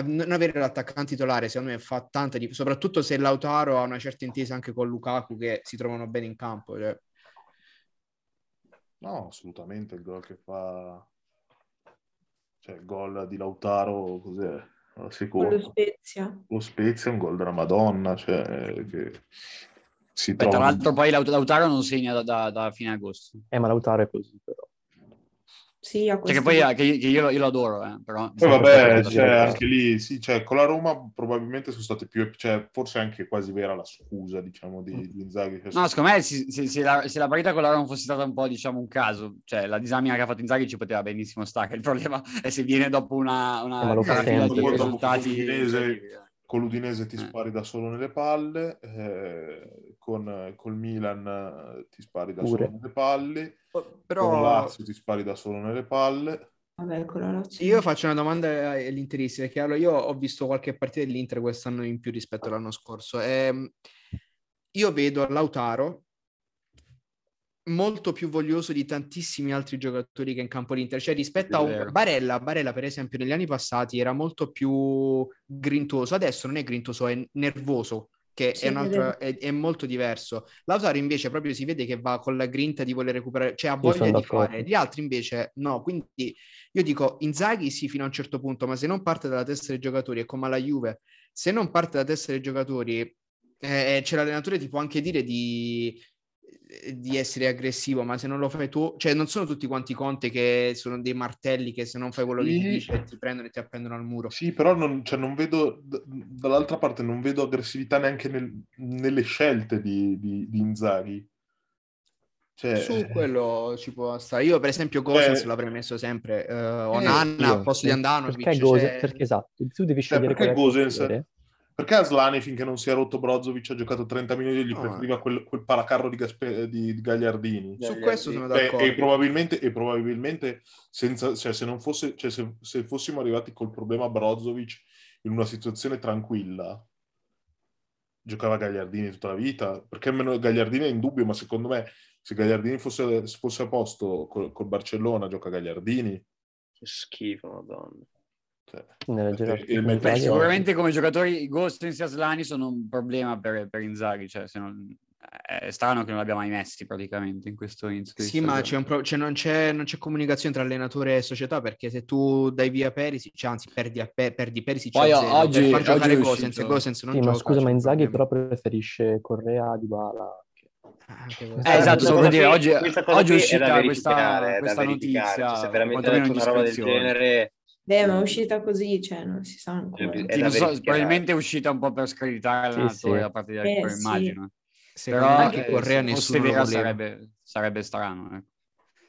non avere l'attaccante titolare secondo me fa tanta differenza, soprattutto se Lautaro ha una certa intesa anche con Lukaku, che si trovano bene in campo. Cioè. No, assolutamente il gol che fa... Cioè il gol di Lautaro cos'è? Sicuro. Lo Spezia è un gol della Madonna, cioè, che... si trova. Tra l'altro poi Lautaro non segna da fine agosto. Ma Lautaro è così, però. Sì, a cioè che poi che io lo adoro, però. Poi vabbè, cioè, anche lì, sì, cioè, con la Roma probabilmente sono state più, cioè, forse anche quasi vera la scusa, diciamo, di Inzaghi. No, secondo me se la partita con la Roma fosse stata un po', diciamo, un caso, cioè la disamina che ha fatto Inzaghi ci poteva benissimo stare. Il problema è se viene dopo una partita di risultati. Con l'Udinese ti spari da solo nelle palle, col Milan ti spari da solo nelle palle, però con Lazio ti spari da solo nelle palle. Vabbè, io faccio una domanda all'interista, perché allora io ho visto qualche partita dell'Inter quest'anno in più rispetto all'anno scorso. Io vedo Lautaro molto più voglioso di tantissimi altri giocatori che in campo l'Inter, cioè rispetto a Barella per esempio negli anni passati era molto più grintoso, adesso non è grintoso, è nervoso, che sì, è un altro, è molto diverso. Lautaro invece proprio si vede che va con la grinta di voler recuperare, cioè ha voglia di fare, gli altri invece no, quindi io dico Inzaghi sì fino a un certo punto, ma se non parte dalla testa dei giocatori, è come alla Juve, se non parte dalla testa dei giocatori c'è l'allenatore ti può anche dire di essere aggressivo, ma se non lo fai tu, cioè non sono tutti quanti Conte che sono dei martelli che se non fai quello che ti dice ti prendono e ti appendono al muro. Sì, però non vedo, dall'altra parte non vedo aggressività neanche nelle scelte di Inzaghi, cioè, su quello ci può stare. Io per esempio Gosens l'avrei messo sempre Onana al posto di Handanović, perché Gosens, perché esatto tu devi scegliere perché Gosens. Perché Aslani, finché non si è rotto Brozovic, ha giocato 30 minuti e gli preferiva quel paracarro di Gagliardini? Su questo sono d'accordo. E probabilmente senza, cioè, se non fosse, cioè, se fossimo arrivati col problema Brozovic in una situazione tranquilla, giocava Gagliardini tutta la vita. Perché meno Gagliardini è in dubbio, ma secondo me se Gagliardini fosse a posto col Barcellona, gioca Gagliardini. Che schifo, madonna. Sicuramente come giocatori Gosens e Aslani sono un problema per Inzaghi, cioè se non, è strano che non l'abbia mai messi praticamente in questo inizio. Sì, ma c'è non c'è comunicazione tra allenatore e società, perché se tu dai via Perisic, cioè, anzi perdi Perisic, poi oggi fa giocare Gosens non gioca, ma scusa, ma Inzaghi però preferisce Correa, Dybala. Esatto, so dire, oggi è uscita questa notizia, se veramente una roba del genere. Beh, ma è uscita così, cioè non si sa ancora. Probabilmente è uscita un po' per screditare l'allenatore da parte di Allegri, immagino. Sì. Però anche Correa nessuno sarebbe strano.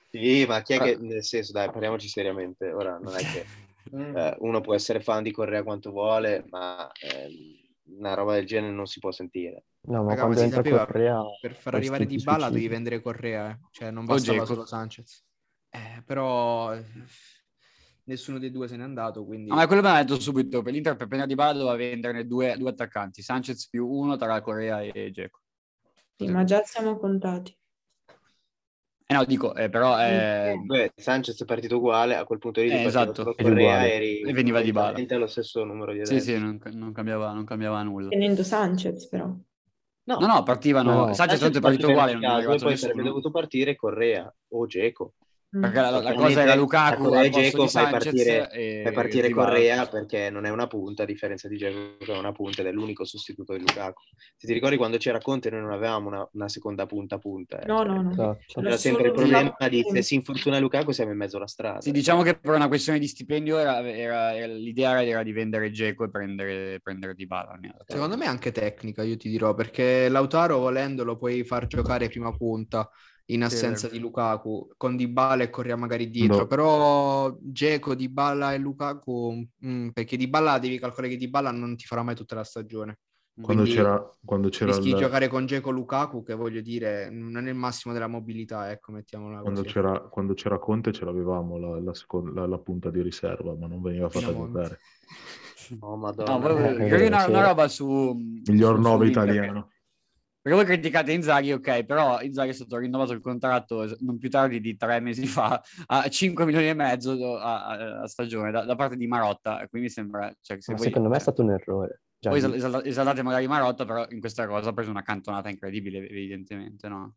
Sì, ma chi è che, nel senso, dai, parliamoci seriamente. Ora non è che uno può essere fan di Correa quanto vuole, ma una roba del genere non si può sentire. No, ma quando entra Correa, per far arrivare Dybala devi vendere Correa, cioè non bastava solo Sanchez. Però nessuno dei due se n'è andato, quindi... No, ma quello me l'ha detto subito, per l'Inter per prendere Dybala doveva venderne due attaccanti, Sanchez più uno tra Correa e Dzeko. Sì, ma già siamo contati. No, dico, però... Beh, Sanchez è partito uguale, a quel punto lì... esatto, Correa e veniva Dybala. Lo stesso numero di adesso. Sì, non cambiava nulla. Tenendo Sancez, però. No, partivano... No. Sanchez è partito uguale, non poi sarebbe dovuto partire Correa o Dzeko. Perché la cosa era Lukaku e Dzeko, fai partire Correa perché non è una punta, a differenza di Dzeko che è una punta ed è l'unico sostituto di Lukaku. Se ti ricordi quando c'era Conte noi non avevamo una seconda punta. No. C'era sempre il problema di se si infortuna Lukaku siamo in mezzo alla strada. Sì, diciamo che per una questione di stipendio l'idea era di vendere Dzeko e prendere Dybala. Secondo me è anche tecnica, io ti dirò, perché Lautaro volendolo puoi far giocare prima punta in assenza di Lukaku, con Dybala e Correa magari dietro, però Dzeko, Dybala e Lukaku, perché Dybala devi calcolare che Dybala non ti farà mai tutta la stagione. Quando c'era rischi di giocare con Dzeko, Lukaku, che voglio dire, non è il massimo della mobilità, ecco, mettiamola così. Quando c'era Conte ce l'avevamo la punta di riserva, ma non veniva fatta giocare. Oh, madonna. Una roba su... Miglior 9 italiano. Perché voi criticate Inzaghi, ok, però Inzaghi è stato rinnovato il contratto non più tardi di 3 mesi fa a 5 milioni e mezzo a stagione da parte di Marotta, quindi sembra... Cioè, se voi, secondo me è stato un errore. Già, voi esaltate magari Marotta, però in questa cosa ha preso una cantonata incredibile, evidentemente, no?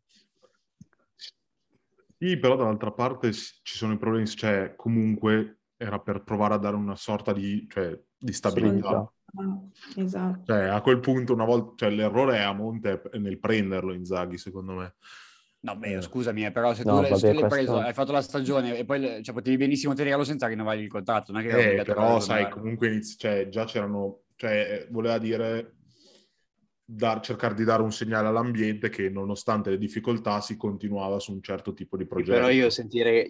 Sì, però dall'altra parte ci sono i problemi, cioè comunque era per provare a dare una sorta di stabilità. Esatto. Cioè, a quel punto, una volta, cioè, l'errore è a monte nel prenderlo Inzaghi, secondo me. No, beh, scusami, però se no, tu se l'hai preso, hai fatto la stagione e poi cioè, potevi benissimo tenerlo senza rinnovargli il contratto. Non è che però, sai, comunque cioè, già c'erano, cioè, voleva dire cercare di dare un segnale all'ambiente che nonostante le difficoltà si continuava su un certo tipo di progetto. Però io sentire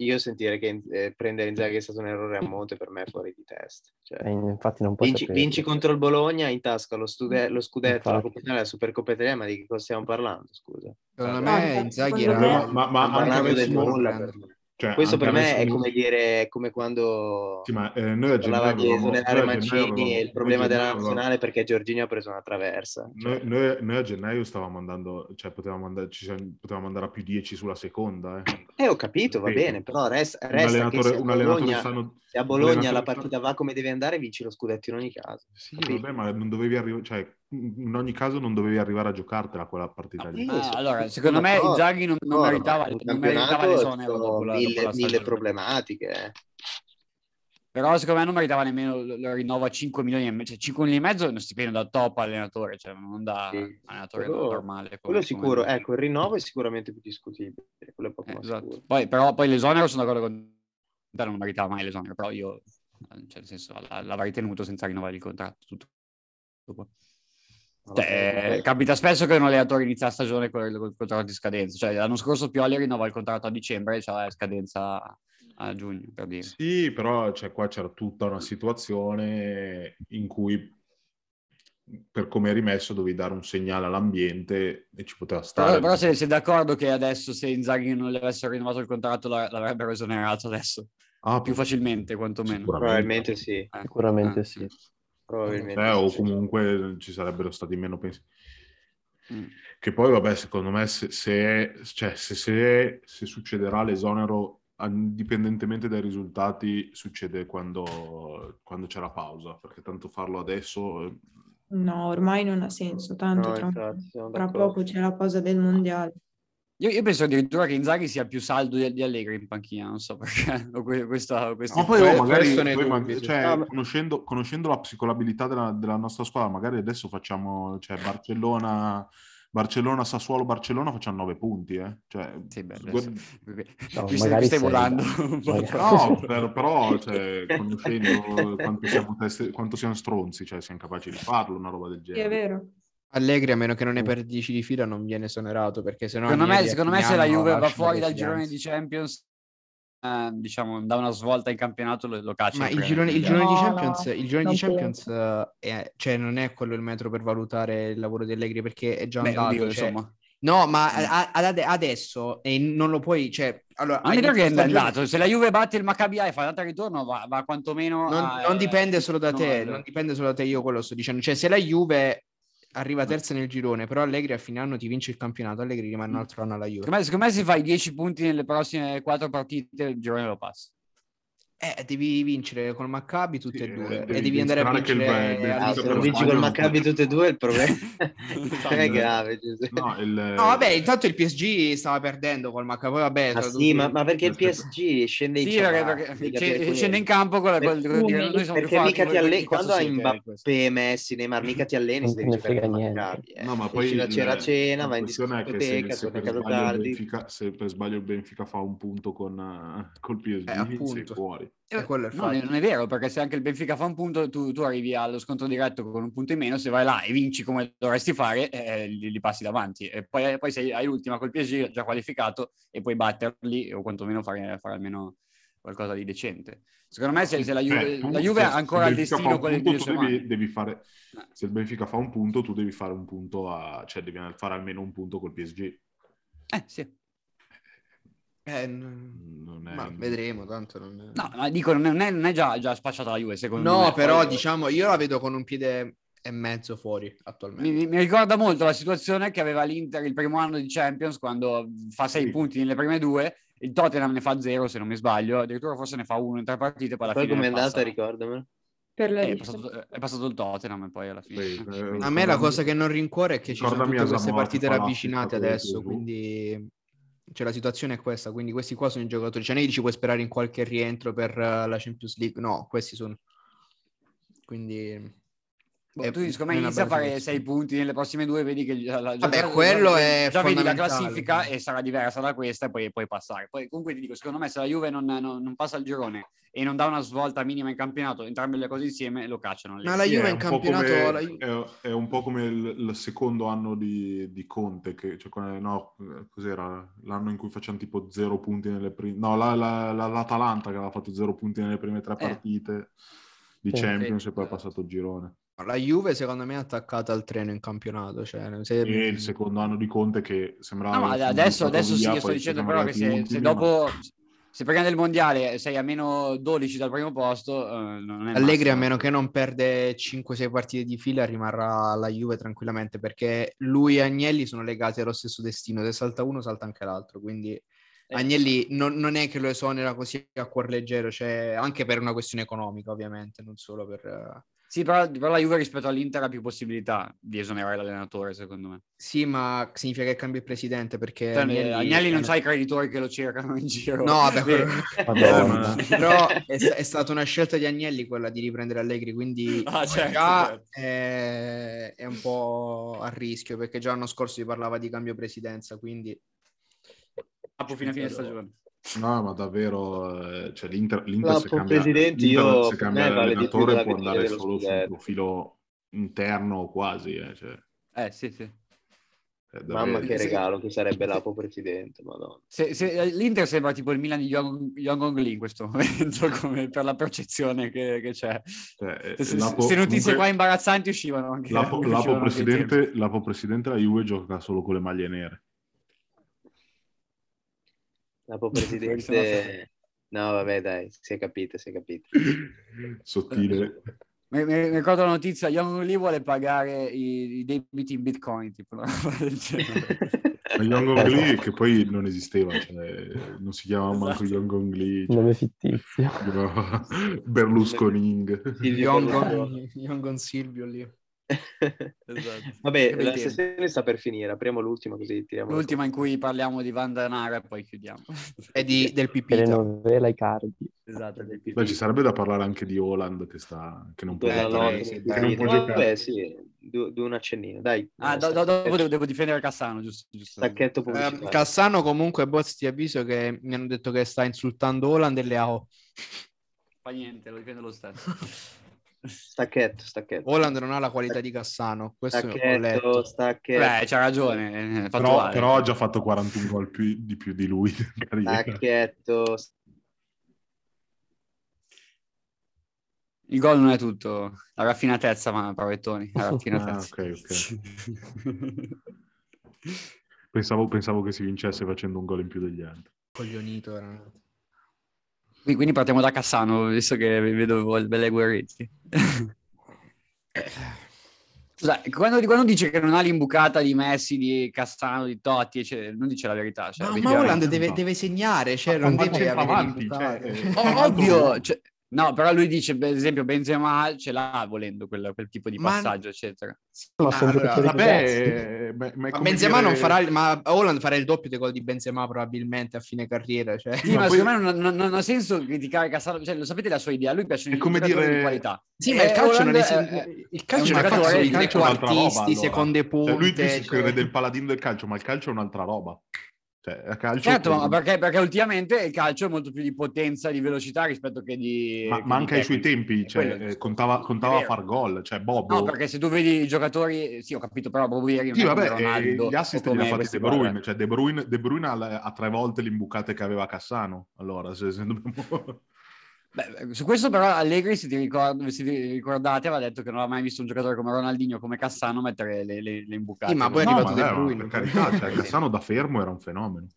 che prendere Inzaghi è stato un errore a monte per me è fuori di testa. Cioè, infatti non può vinci contro il Bologna, in tasca lo scudetto, la Coppa Italia, la Supercoppa Italia, ma di che cosa stiamo parlando, scusa? Secondo me Inzaghi era... Cioè, questo per me è come dire, è come quando noi parlava di esonerare Mancini e il problema della nazionale perché Jorginho ha preso una traversa. Cioè. Noi a gennaio stavamo andando, cioè potevamo andare a più 10 sulla seconda. Ho capito, va bene, però resta che se a Bologna la partita va come deve andare, vinci lo scudetto in ogni caso. Sì, vabbè, ma non dovevi arrivare, cioè in ogni caso non dovevi arrivare a giocartela quella partita lì. Allora, secondo me Inzaghi non meritava l'esonero dopo la mille problematiche. Però secondo me non meritava nemmeno lo rinnova 5 milioni e mezzo, cioè 5 milioni e mezzo è uno stipendio da top allenatore, cioè non da allenatore normale. Quello sicuro, ecco, il rinnovo è sicuramente più discutibile, quello è poco più sicuro. Poi l'esonero sono d'accordo con te, non meritava mai l'esonero, però io cioè, nel senso l'avrei tenuto senza rinnovare il contratto tutto. Cioè, capita spesso che un allenatore inizia la stagione con il contratto di scadenza, cioè l'anno scorso Pioli rinnova il contratto a dicembre e c'è la scadenza a giugno, per dire. Sì, però cioè, qua c'era tutta una situazione in cui per come è rimesso dovevi dare un segnale all'ambiente e ci poteva stare. Però se sei d'accordo che adesso se Inzaghi non le avessero rinnovato il contratto l'avrebbero esonerato adesso più facilmente quantomeno. Probabilmente sì. Sicuramente sì. Probabilmente o comunque ci sarebbero stati meno pensi che poi vabbè secondo me se succederà l'esonero indipendentemente dai risultati succede quando c'è la pausa, perché tanto farlo adesso no, ormai non ha senso tanto, no, tra poco c'è la pausa del mondiale. Io penso addirittura che Inzaghi sia più saldo di Allegri in panchina, non so perché. Conoscendo la psicolabilità della nostra squadra, magari adesso facciamo Barcellona-Sassuolo-Barcellona facciamo 9 punti, Cioè, sì, beh, stai volando. No, però cioè, conoscendo quanto siamo stronzi, cioè siamo capaci di farlo, una roba del genere. È vero. Allegri, a meno che non ne per 10 di fila, non viene esonerato, perché sennò secondo me se la Juve va fuori dal girone di Champions, diciamo, da una svolta in campionato lo caccia. Ma il girone di Champions cioè non è quello il metro per valutare il lavoro di Allegri, perché è già andato, insomma. No, ma adesso non lo puoi, cioè, allora, ma che è andato, se la Juve batte il Maccabi e fa andata e ritorno va quantomeno non dipende solo da te, non dipende solo da te, io quello sto dicendo, cioè se la Juve arriva terza nel girone, però Allegri a fine anno ti vince il campionato, Allegri rimane un altro anno alla Juve. Secondo me se fai 10 punti nelle prossime 4 partite, il girone lo passa. Devi vincere col Maccabi tutte e due, e devi andare a vincere. Se non vinci col Maccabi tutte e due, il problema è grave. No, vabbè, intanto il PSG stava perdendo col Maccabi. Vabbè, ma perché il PSG scende in campo con la perché mica ti alleni quando hai Mbappé, Messi, Neymar, mica ti alleni, se devi giocare con Maccabi. No, ma poi c'è la cena, va in discoteca, torna a casa tardi. Se per sbaglio il Benfica fa un punto col PSG, sei fuori. Non è vero, perché se anche il Benfica fa un punto tu arrivi allo scontro diretto con un punto in meno, se vai là e vinci come dovresti fare li passi davanti e poi sei all'ultima col PSG già qualificato e puoi batterli o quantomeno fare almeno qualcosa di decente. Secondo me se la Juve ha ancora il destino con se il Benfica fa un punto tu devi fare un punto cioè devi fare almeno un punto col PSG. Sì. Non è... Ma vedremo, tanto non è... No, ma dico, non è già spacciata la Juve, secondo me. No, però diciamo, io la vedo con un piede e mezzo fuori attualmente. Mi ricorda molto la situazione che aveva l'Inter il primo anno di Champions, quando fa 6 punti nelle prime due, il Tottenham ne fa 0 se non mi sbaglio, addirittura forse ne fa 1 in 3 partite, poi alla fine come è andata, ricordami. È passato il Tottenham e poi alla fine. A me la cosa che non rincuora è che ci sono tutte queste partite ravvicinate adesso, quindi... Cioè la situazione è questa, quindi questi qua sono i giocatori, cioè noi ci puoi sperare in qualche rientro per la Champions League, no, questi sono, quindi Tu secondo me inizia a fare 6 punti nelle prossime due, vedi che già vedi la classifica e sarà diversa da questa e poi puoi passare. Poi comunque ti dico, secondo me se la Juve non passa il girone e non dà una svolta minima in campionato, entrambe le cose insieme lo cacciano. Ma la Juve in campionato è un po' come il secondo anno di Conte, che cos'era l'anno in cui facciamo tipo 0 punti nelle prime, l'Atalanta che aveva fatto 0 punti nelle prime 3 partite di Champions e poi è passato il girone. La Juve secondo me è attaccata al treno in campionato, e il secondo anno di Conte che sembrava adesso sì, io sto dicendo però che se dopo se prima del mondiale sei a meno 12 dal primo posto non è Allegri, a meno che non perde 5-6 partite di fila rimarrà la Juve tranquillamente, perché lui e Agnelli sono legati allo stesso destino, se salta uno salta anche l'altro, quindi Agnelli non è che lo esonera così a cuor leggero, anche per una questione economica ovviamente, non solo per... Sì, però la Juve rispetto all'Inter ha più possibilità di esonerare l'allenatore, secondo me. Sì, ma significa che cambia il presidente, perché... Agnelli non c'ha i creditori che lo cercano in giro. No, però è stata una scelta di Agnelli quella di riprendere Allegri, quindi certo. È un po' a rischio, perché già l'anno scorso si parlava di cambio presidenza, quindi... fino a fine stagione. No, ma davvero, l'Inter se cambia l'allenatore vale può andare solo sul profilo interno quasi. Sì. Mamma che regalo che sarebbe l'Apo presidente, madonna. Se l'Inter sembra tipo il Milan di Jong-Hong Lee in questo momento, come per la percezione che c'è. Se notizie qua imbarazzanti uscivano anche. L'Apo presidente la Juve gioca solo con le maglie nere. Dopo presidente, no vabbè dai, si è capito sottile. Mi ricordo la notizia, Young Lee vuole pagare i debiti in bitcoin tipo Young Lee che poi non esisteva, non si chiamava manco Young Lee, nome fittizio, Berlusconing, il Young Silvio lì. Vabbè, la sessione sta per finire, apriamo l'ultima così tiriamo l'ultima in cui parliamo di Vandanara e poi chiudiamo e del Pipita, telenovela Icardi. Esatto, del Pipita. Beh, ci sarebbe da parlare anche di Haaland che non può giocare, vabbè, sì, un accennino dai. Devo difendere Cassano, giusto. Stacchetto pubblicitario. Cassano comunque, boss, ti avviso che mi hanno detto che sta insultando Haaland e Leao. Fa niente, lo difendo lo stesso. Stacchetto. Haaland non ha la qualità di Cassano, questo ho letto. C'ha ragione, però ha già fatto 41 gol di più di lui. Stacchetto. Il gol non è tutto, la raffinatezza, ma Pavettoni, la raffinatezza. ok. Pensavo che si vincesse facendo un gol in più degli altri. Coglionito veramente. Quindi partiamo da Cassano, visto che vedo il Belle Guerretti. Scusa, quando dice che non ha l'imbucata di Messi, di Cassano, di Totti, non dice la verità. Ma Haaland deve segnare, non deve avere avanti, ovvio! No, però lui dice, per esempio, Benzema ce l'ha volendo quel tipo di passaggio, eccetera. Ma Benzema non farà, ma Haaland farà il doppio dei gol di Benzema probabilmente a fine carriera. Ma secondo me non ha senso criticare Cassano, lo sapete la sua idea, lui piace i giocatori di qualità. Sì, ma il calcio non è il calcio è un calcio artisti, seconde punte. Lui si crede il paladino del calcio, ma il calcio è un'altra roba. Calcio certo, ma perché ultimamente il calcio è molto più di potenza, di velocità rispetto che di... Ma anche ai suoi tempi, contava far gol, Bobo... No, perché se tu vedi i giocatori... Sì, ho capito, però Bobo ieri... Sì, vabbè, Ronaldo, gli assist li ha fatti De Bruyne, De Bruyne ha 3 volte l'imbucata che aveva Cassano, allora, se dobbiamo... Beh, su questo però Allegri, se vi ricordate, aveva detto che non aveva mai visto un giocatore come Ronaldinho, come Cassano, mettere le imbucate. Sì, ma poi è arrivato De Bruyne. Per carità, Cassano da fermo era un fenomeno.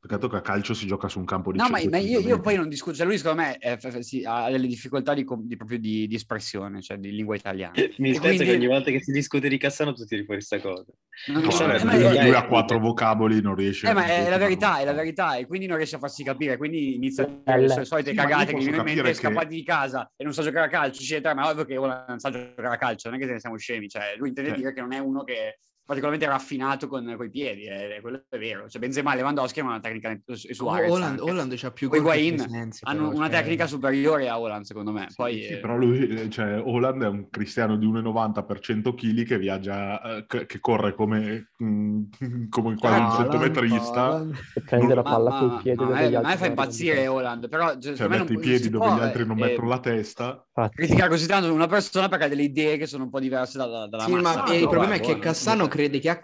Peccato che a calcio si gioca su un campo di... No, ma io poi non discuto, lui secondo me ha delle difficoltà di espressione, di lingua italiana. Mi dispiace quindi... che ogni volta che si discute di Cassano tu tiri fuori questa cosa. Lui ha 4 vocaboli, non riesce... ma è la verità, e quindi non riesce a farsi capire, quindi inizia le solite cagate che mi viene in mente, è scappato di casa e non sa giocare a calcio, ma ovvio che non sa giocare a calcio, non è che se ne siamo scemi, lui intende dire che non è uno che... particolarmente raffinato con i piedi, quello è vero. Cioè Benzema e Lewandowski hanno una tecnica, e Suarez Haaland c'ha più gol, hanno una tecnica superiore a Haaland, secondo me. Sì, poi, sì, però lui, cioè Haaland è un cristiano di 1,90 per 100 kg che viaggia, che corre come quasi un centometrista, prende la palla col piede. A me fa impazzire Haaland, però cioè, mette i piedi dove gli altri non mettono la testa. Critica così tanto una persona perché ha delle idee che sono un po' diverse dalla sì, massa. Ma il problema è che Cassano crede che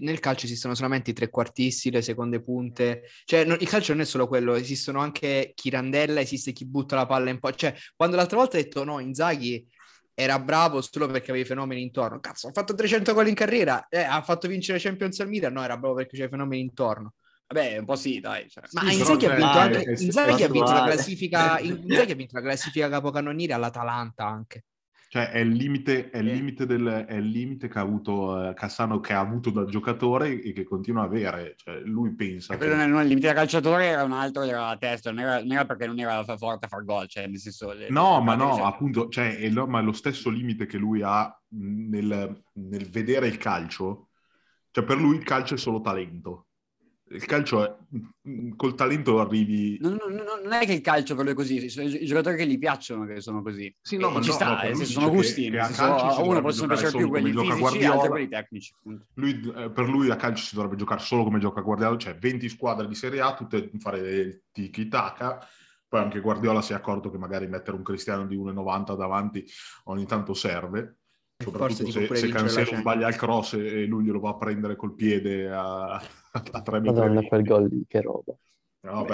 nel calcio esistano solamente i trequartisti, le seconde punte, cioè il calcio non è solo quello, esistono anche chi randella, esiste chi butta la palla in po', cioè quando l'altra volta ho detto no, Inzaghi era bravo solo perché aveva i fenomeni intorno, cazzo ha fatto 300 gol in carriera, ha fatto vincere Champions al Milan, no era bravo perché c'era i fenomeni intorno. Vabbè, un po' sì, dai. Cioè. Ma sì, Inzaghi ha vinto anche Inzaghi ha vinto la classifica capocannoniere all'Atalanta anche. Cioè è il limite che ha avuto Cassano, che ha avuto da giocatore e che continua a avere, cioè lui pensa che... non è il limite da calciatore, era un altro, era la testa, non era perché non era forte a far gol, cioè nel senso appunto, cioè ma è lo stesso limite che lui ha nel vedere il calcio, cioè per lui il calcio è solo talento. Il calcio è col talento arrivi. Non è che il calcio per lui è così, sono i giocatori che gli piacciono che sono così. Sì, no, ma ci sta, sono gusti. A uno possono piacere più quelli fisici, altri quelli tecnici. Lui, per lui a calcio si dovrebbe giocare solo come gioca Guardiola, cioè 20 squadre di Serie A, tutte fare tiki-taka. Poi anche Guardiola si è accorto che magari mettere un cristiano di 1,90 davanti ogni tanto serve. Soprattutto se Cancelo sbaglia il cross e lui glielo va a prendere col piede a 3 metri. Madonna, quel gol lì, che roba. No,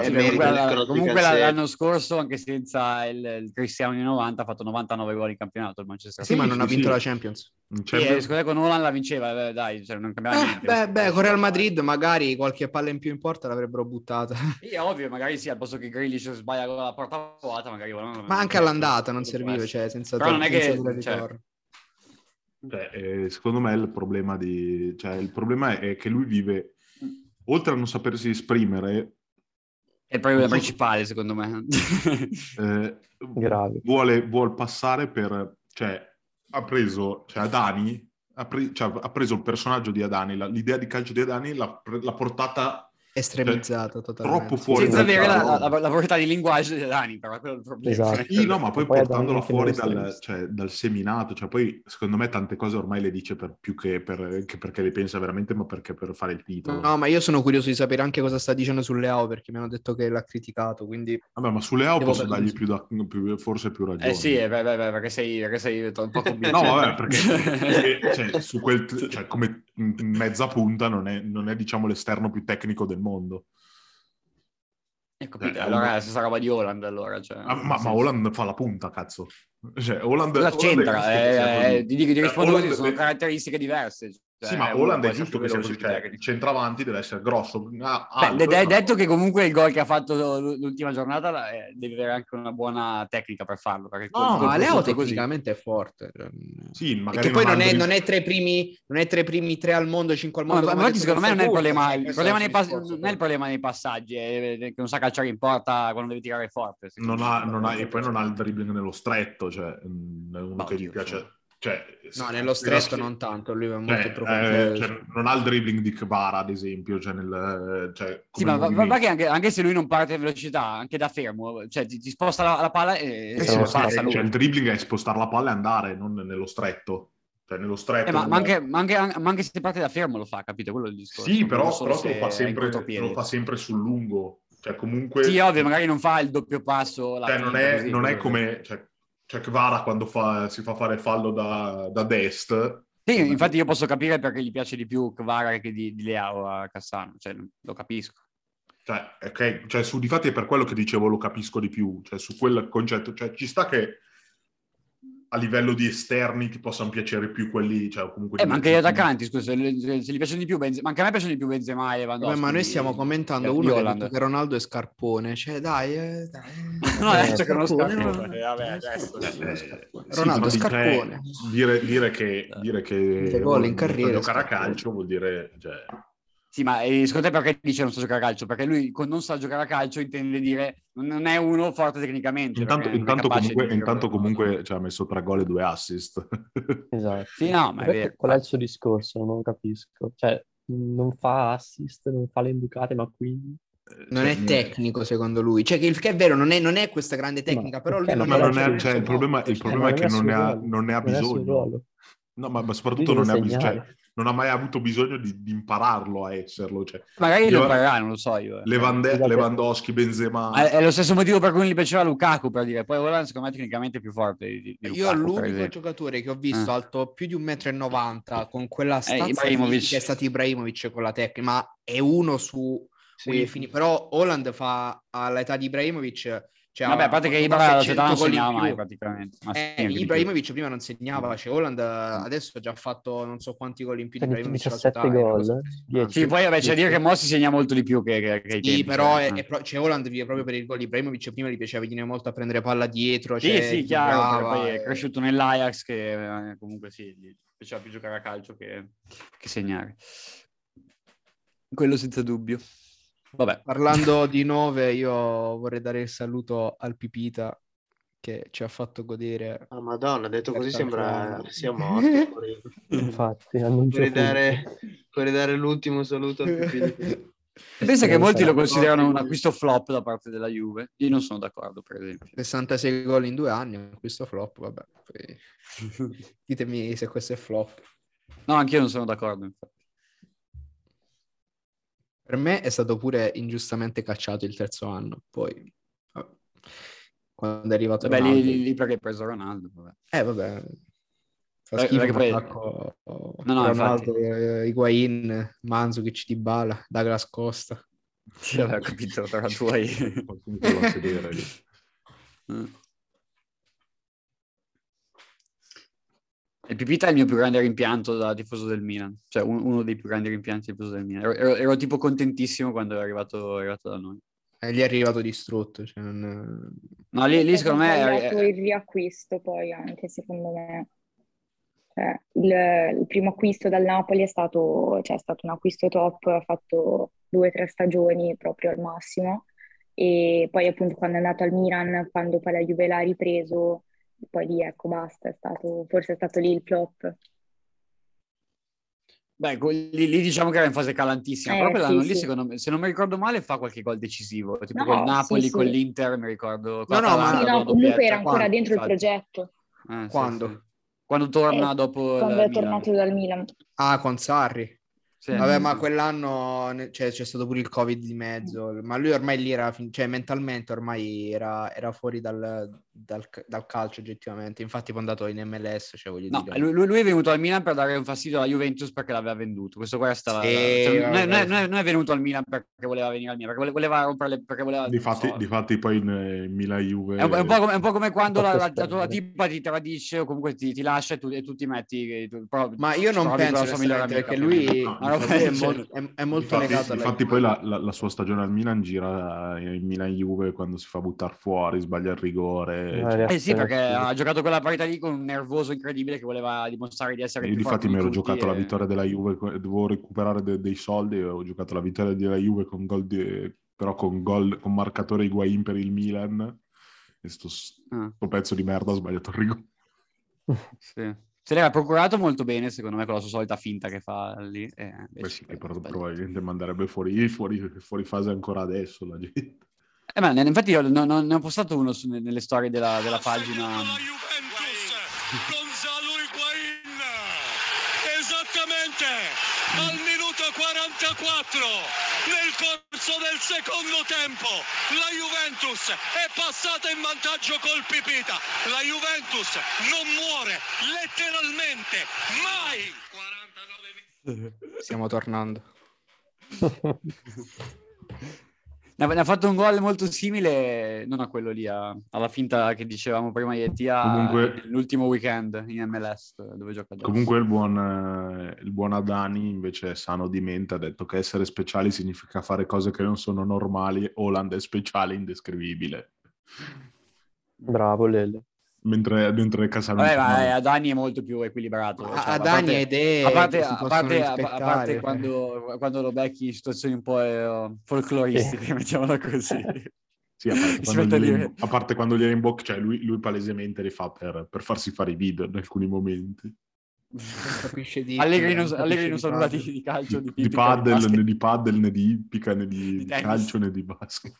comunque l'anno scorso, anche senza il Cristiano di 90, ha fatto 99 gol in campionato il Manchester City. Sì, ma non ha vinto la Champions. Con Haaland la vinceva, dai, cioè non cambiava niente. Con Real Madrid magari qualche palla in più in porta l'avrebbero buttata. Sì, ovvio, magari sì, al posto che Grealish sbaglia la porta vuota, magari. Ma anche all'andata non serviva, cioè senza... Però non è che... secondo me il problema è che lui vive, oltre a non sapersi esprimere, è il problema principale, secondo me. Grave. Vuol passare per, cioè ha preso, cioè Adani ha preso il personaggio di Adani, l'idea di calcio di Adani l'ha portata estremizzata, cioè, totalmente troppo fuori, senza avere la proprietà di linguaggio di Adani, però quello è il problema. Esatto. Sì, no, ma poi portandola fuori dal seminato, cioè poi secondo me tante cose ormai le dice per più che perché le pensa veramente, ma perché per fare il titolo. No, ma io sono curioso di sapere anche cosa sta dicendo su Leao, perché mi hanno detto che l'ha criticato, quindi vabbè, ma su Leao posso dargli forse più ragione. Sì, perché sei un po' combinato. No, vabbè, perché cioè, su quel, cioè come mezza punta non è diciamo l'esterno più tecnico del mondo. Ecco, allora è la stessa roba di Haaland, allora, cioè, ma Haaland fa la punta, cazzo, cioè Haaland la centra, ti rispondo così, sono caratteristiche diverse, cioè, sì, ma Haaland è giusto che sia così, cioè, il centravanti deve essere grosso, detto che comunque il gol che ha fatto l'ultima giornata deve avere anche una buona tecnica per farlo, perché ma Leo tecnicamente è forte, sì, magari, e che poi non è tra i primi 3 al mondo, 5 al mondo, ma secondo me non è il problema nei passaggi, che non sa calciare in porta quando deve tirare forte, e poi non ha il dribbling nello stretto, cioè uno che gli piace, no, nello stretto non tanto, lui è molto non ha il dribbling di Kvara, ad esempio, sì, ma che anche se lui non parte a velocità, anche da fermo, cioè ti sposta la palla e passa lui. Cioè, il dribbling è spostare la palla e andare, non nello stretto. Cioè, nello stretto ma anche se parte da fermo lo fa, capito? Quello è il discorso. Sì, però lo fa sempre sul lungo. Cioè, comunque... Sì, ovvio, magari non fa il doppio passo. Non è come... Cioè Kvara quando si fa fare fallo da Dest. Sì, infatti io posso capire perché gli piace di più Kvara che di Leao a Cassano. Cioè, lo capisco. Cioè, ok, cioè, su difatti è per quello che dicevo lo capisco di più. Cioè, su quel concetto. Cioè, ci sta che a livello di esterni ti possano piacere più quelli, cioè comunque... ma anche gli attaccanti, scusa, se gli piacciono di più Benzema, ma anche a me piacciono di più Benzema e Lewandowski. Ma noi stiamo commentando uno che ha detto che Ronaldo è scarpone, cioè dai. No, adesso che non scarpone, vabbè, adesso... Ronaldo è scarpone. Dire che... Gol in carriera. Giocare a calcio vuol dire... Cioè... Sì, ma secondo te perché dice non sa giocare a calcio? Perché lui con non sa giocare a calcio intende dire non è uno forte tecnicamente. Intanto comunque cioè, ha messo 3 gol e 2 assist. Esatto. Sì, no, ma è vero. Qual è il suo discorso? Non capisco. Cioè, non fa assist, non fa le imbucate, ma quindi... Non è tecnico secondo lui, cioè che è vero, non è questa grande tecnica, ma, però lui non è, il problema è che non ne ha bisogno. No, ma soprattutto non ne ha bisogno, cioè, non ha mai avuto bisogno di impararlo a esserlo, cioè. Magari lo imparerà, non lo so io. Lewandowski, Benzema. È lo stesso motivo per cui gli piaceva Lukaku, per dire. Poi Haaland secondo me è tecnicamente più forte di Lukaku. Io l'unico giocatore che ho visto alto più di 1,90 m con quella stazza che è stato Ibrahimovic con la tecnica, ma è uno su... Sì. Però Haaland fa all'età di Ibrahimovic, cioè, vabbè, a parte che Ibrahimovic non segnava mai praticamente, ma Ibrahimovic prima non segnava, cioè Haaland adesso ha già fatto non so quanti gol in più di Ibrahimovic, 17 gol. Sì, poi vabbè, c'è da dire che Mo si segna molto di più che i tempi, però cioè, Haaland vive proprio per il gol. Ibrahimovic prima gli piaceva venire molto a prendere palla dietro, cioè, sì chiaro, poi è cresciuto nell'Ajax che comunque sì, gli piaceva più giocare a calcio che segnare, quello senza dubbio. Vabbè. Parlando di 9, io vorrei dare il saluto al Pipita che ci ha fatto godere. Ah, Madonna, detto così sembra sia morto. Infatti, vorrei dare l'ultimo saluto al Pipita. Pensa che molti lo considerano un acquisto flop da parte della Juve. Io non sono d'accordo, per esempio. 66 gol in 2 anni, un acquisto flop, vabbè. Ditemi se questo è flop. No, anch'io non sono d'accordo, infatti. Per me è stato pure ingiustamente cacciato il 3° anno, poi quando è arrivato Ronaldo. Lì perché hai preso Ronaldo. Vabbè. Fa schifo l'attacco. No, Ronaldo, Higuain, Mandzukic, Dybala, Douglas Costa. Sì, ho capito, tra tuoi. Il Pipita è il mio più grande rimpianto da tifoso del Milan, cioè uno dei più grandi rimpianti del tifoso del Milan. Ero tipo contentissimo quando è arrivato da noi. E lì è arrivato distrutto. Cioè non... No, lì secondo me... È il riacquisto poi anche, secondo me. Cioè, il primo acquisto dal Napoli è stato un acquisto top, ha fatto 2 o 3 stagioni proprio al massimo. E poi appunto quando è andato al Milan, quando poi la Juve l'ha ripreso... Poi lì, ecco, basta, forse è stato lì il flop. Beh, lì diciamo che era in fase calantissima, però quell'anno sì. Secondo me, se non mi ricordo male, fa qualche gol decisivo, tipo con Napoli, sì. Con l'Inter, mi ricordo. Comunque era ancora dentro il progetto. Quando? Sì. Quando torna dopo quando è tornato dal Milan. Ah, con Sarri. Sì. Vabbè, ma quell'anno c'è stato pure il Covid di mezzo, ma lui ormai lì era, cioè mentalmente ormai era fuori dal calcio oggettivamente, infatti poi è andato in MLS, cioè voglio dire. Lui è venuto al Milan per dare un fastidio alla Juventus perché l'aveva venduto, questo qua è stato... non è venuto al Milan perché voleva venire al Milan, perché voleva romperle, perché voleva... Difatti poi in Milan-Juve... È un po' come quando la tua tipa ti tradisce o comunque ti lascia e tu ti metti... Ma io non penso perché lui... No. È molto legato. Infatti poi la sua stagione al Milan gira in Milan-Juve quando si fa buttare fuori, sbaglia il rigore. Sì, perché ha giocato quella partita lì con un nervoso incredibile che voleva dimostrare di essere più forte. Io infatti mi ero giocato la vittoria della Juve, dovevo recuperare dei soldi, ho giocato la vittoria della Juve con gol però con gol con marcatore Higuain per il Milan. E sto pezzo di merda ha sbagliato il rigore. Sì. Se l'era procurato molto bene, secondo me, con la sua solita finta che fa lì. Sì, che probabilmente manderebbe fuori fase ancora adesso la gente. Ma infatti io ne ho postato uno nelle storie della pagina. La Juventus, Gonzalo Higuain, esattamente al minuto 44 nel corso del 2° tempo. La Juventus è passata in vantaggio col Pipita. La Juventus non muore letteralmente mai. 49. Stiamo tornando. Ne ha fatto un gol molto simile, non a quello lì, alla finta che dicevamo prima ieri, l'ultimo weekend in MLS dove gioca adesso. Comunque il buon Adani invece sano di mente ha detto che essere speciali significa fare cose che non sono normali. Haaland è speciale, indescrivibile. Bravo Lele. mentre Casalupo... Vabbè, Adani è molto più equilibrato. Cioè, Adani ed è... A parte quando lo becchi in situazioni un po' folcloristiche, mettiamola così. Sì, a parte quando gli è in bocca, cioè lui palesemente li fa per farsi fare i video in alcuni momenti. Allegri non sono andati di calcio, di padel, né di padel, né di ippica, né di calcio, né di basket.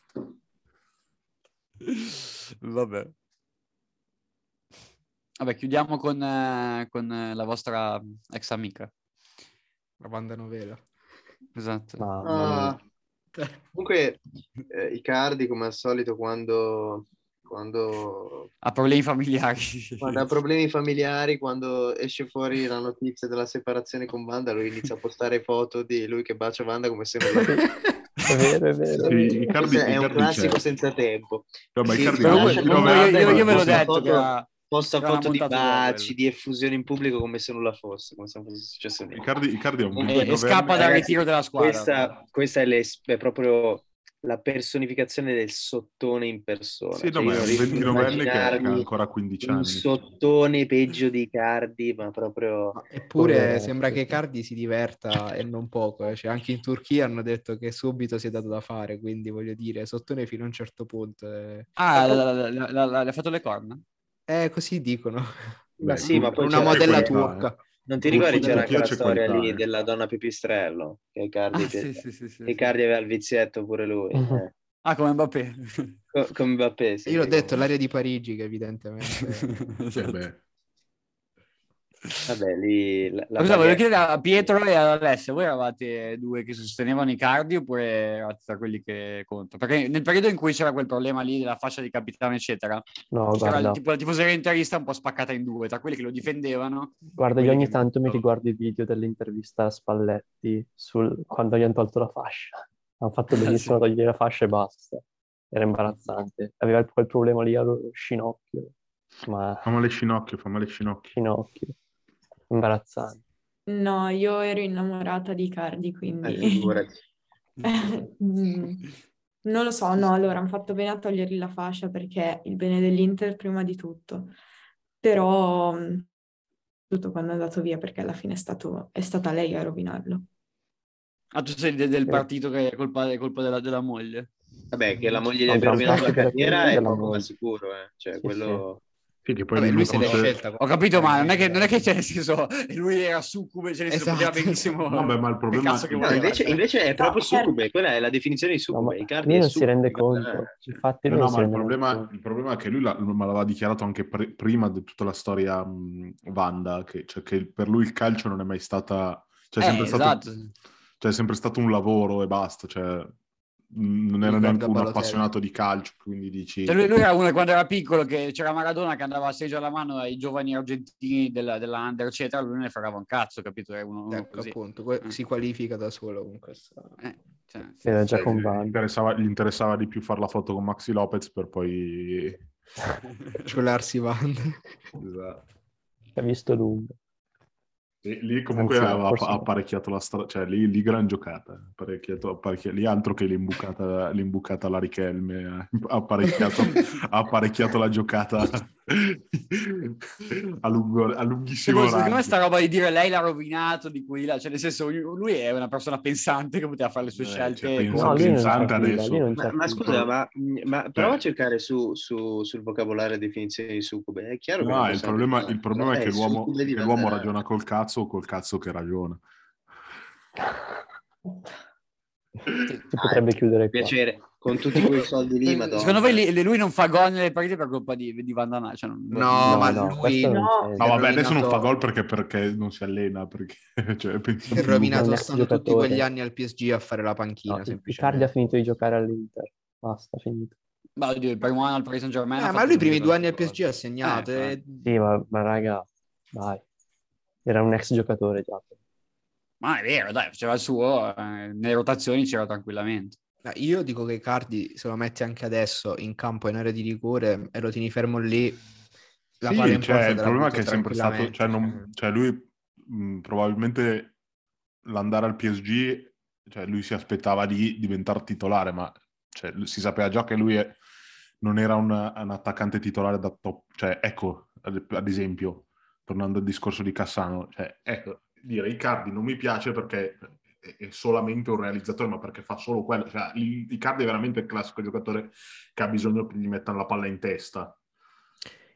Vabbè, chiudiamo con la vostra ex amica, la banda novela. Esatto. Comunque Icardi, come al solito, quando ha problemi familiari, quando esce fuori la notizia della separazione con Wanda, lui inizia a postare foto di lui che bacia Wanda come se non è vero. Sì, Icardi, è un classico c'è. Senza tempo. Io ve l'ho detto che posta foto di baci, di effusioni in pubblico come se nulla fosse, come se non fosse successo niente. Icardi è un e scappa dal ritiro della squadra. Questa è proprio la personificazione del sottone in persona. Sì, ma è un 29enne che ha ancora 15 anni. Un sottone peggio di Icardi, ma proprio... Eppure sembra che Icardi si diverta e non poco. Cioè, anche in Turchia hanno detto che subito si è dato da fare, quindi voglio dire, sottone fino a un certo punto. Le ha fatto le corna? Così dicono. Ma sì, ma poi una modella turca. Non ti ricordi c'era anche la storia qualità, lì della donna pipistrello? Che Icardi aveva il vizietto pure lui. Come Mbappé. Come Mbappé, sì. Io l'ho detto, l'area di Parigi che evidentemente... Vabbè, lì... Volevo chiedere a Pietro e ad Alessia, voi eravate due che sostenevano Icardi oppure eravate tra quelli che contano? Perché nel periodo in cui c'era quel problema lì della fascia di capitano eccetera, tipo la tifoseria interista un po' spaccata in due, tra quelli che lo difendevano. Guarda, io ogni tanto mi riguardo i video dell'intervista a Spalletti quando gli hanno tolto la fascia. Hanno fatto benissimo a togliere la fascia e basta. Era imbarazzante. Aveva quel problema lì allo scinocchio. Fa male il ginocchio. Imbarazzante. No, io ero innamorata di Icardi, quindi non lo so. No, allora hanno fatto bene a togliergli la fascia perché il bene dell'Inter prima di tutto, però tutto quando è andato via, perché alla fine è stata lei a rovinarlo. Tu sei del partito che è colpa della moglie? Vabbè, che la moglie gli abbia rovinato la carriera è poco sicuro, cioè quello... Sì, che poi lui se l'è scelta. Ho capito, ma non è che c'è nel senso, lui era succube, ce ne poteva benissimo. Vabbè, ma il problema è che invece è proprio succube, quella è la definizione di succube. Icardi non si rende conto. Infatti il problema è che lui l'aveva dichiarato anche prima di tutta la storia Wanda, che per lui il calcio non è mai stata, cioè è sempre stato un lavoro e basta, cioè non era neanche un appassionato di calcio, quindi dici... Cioè lui era uno quando era piccolo che c'era Maradona che andava a seggio alla mano ai giovani argentini della Under eccetera, lui non ne fregava un cazzo, capito? Era uno così. Appunto, si qualifica da solo con questa... era già con Bani. Gli interessava di più fare la foto con Maxi Lopez per poi... Sciolarsi Van. Esatto. Ha visto lungo. E lì comunque aveva apparecchiato la strada, cioè lì gran giocata, lì altro che l'imbucata alla Richelme, apparecchiato la giocata a lunghissimo raggio. Secondo me sta roba di dire lei l'ha rovinato, di cui là, cioè nel senso lui è una persona pensante che poteva fare le sue scelte. Cioè, pensante adesso. Ma scusa, ma prova a cercare sul vocabolario definizione di succube, è chiaro? No, il problema è che l'uomo ragiona col cazzo o col cazzo che ragiona. Si potrebbe chiudere qua. Piacere con tutti quei soldi lì. Madonna. Secondo voi lui non fa gol nelle partite per colpa di Vandana? Cioè vabbè, adesso non fa gol perché non si allena, perché cioè, è rovinato. Stanno tutti quegli anni al PSG a fare la panchina. Icardi ha finito di giocare all'Inter, basta, finito. Ma oddio, il primo anno al Paris Saint Germain, ma lui i primi 2 anni al PSG ha segnato. Sì, ma raga, dai. Era un ex giocatore già. Ma è vero, dai, faceva il suo, nelle rotazioni c'era tranquillamente. Io dico che Icardi, se lo metti anche adesso in campo in area di rigore e lo tieni fermo lì, la palla in porta. Il problema è che è sempre stato, lui probabilmente l'andare al PSG, lui si aspettava di diventare titolare, ma si sapeva già che lui non era un attaccante titolare da top, cioè ecco, ad esempio, tornando al discorso di Cassano, cioè ecco, dire Icardi non mi piace perché è solamente un realizzatore, ma perché fa solo quello, cioè Icardi è veramente il classico giocatore che ha bisogno che gli mettano la palla in testa.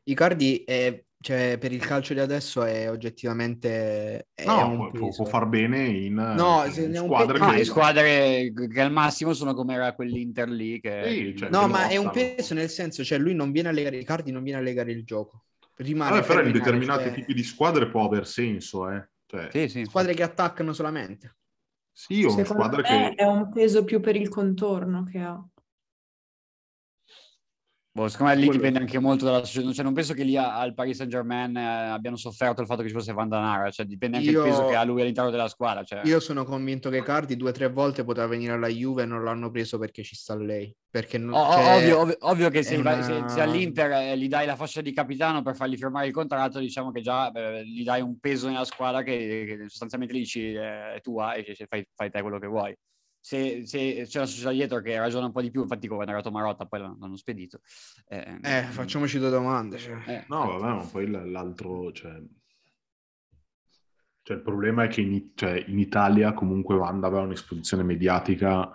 Icardi è, cioè, per il calcio di adesso è oggettivamente è no, può far bene in squadre, no, che... squadre che al massimo sono come era quell'Inter lì che... Sì, cioè, no, ma è un peso nel senso, cioè lui non viene a legare, Icardi non viene a legare il gioco, rimane però in determinati tipi di squadre può aver senso, cioè... sì. Squadre che attaccano solamente, sì, o squadre che è un peso più per il contorno che ha. Secondo me lì dipende anche molto dalla società, cioè non penso che lì al Paris Saint-Germain abbiano sofferto il fatto che ci fosse Vandanara, cioè dipende anche il peso che ha lui all'interno della squadra, cioè. Io sono convinto che Cardi 2 o 3 volte poteva venire alla Juve e non l'hanno preso perché ci sta lei, perché non, ovvio che se all'Inter gli dai la fascia di capitano per fargli firmare il contratto, diciamo che già gli dai un peso nella squadra che sostanzialmente gli dici è tua e fai te quello che vuoi. Se c'è la società dietro che ragiona un po' di più, infatti come è arrivato Marotta poi l'hanno spedito. Facciamoci 2 domande. Cioè. No, vabbè, ma poi l'altro, cioè il problema è che in Italia comunque Wanda aveva un'esposizione mediatica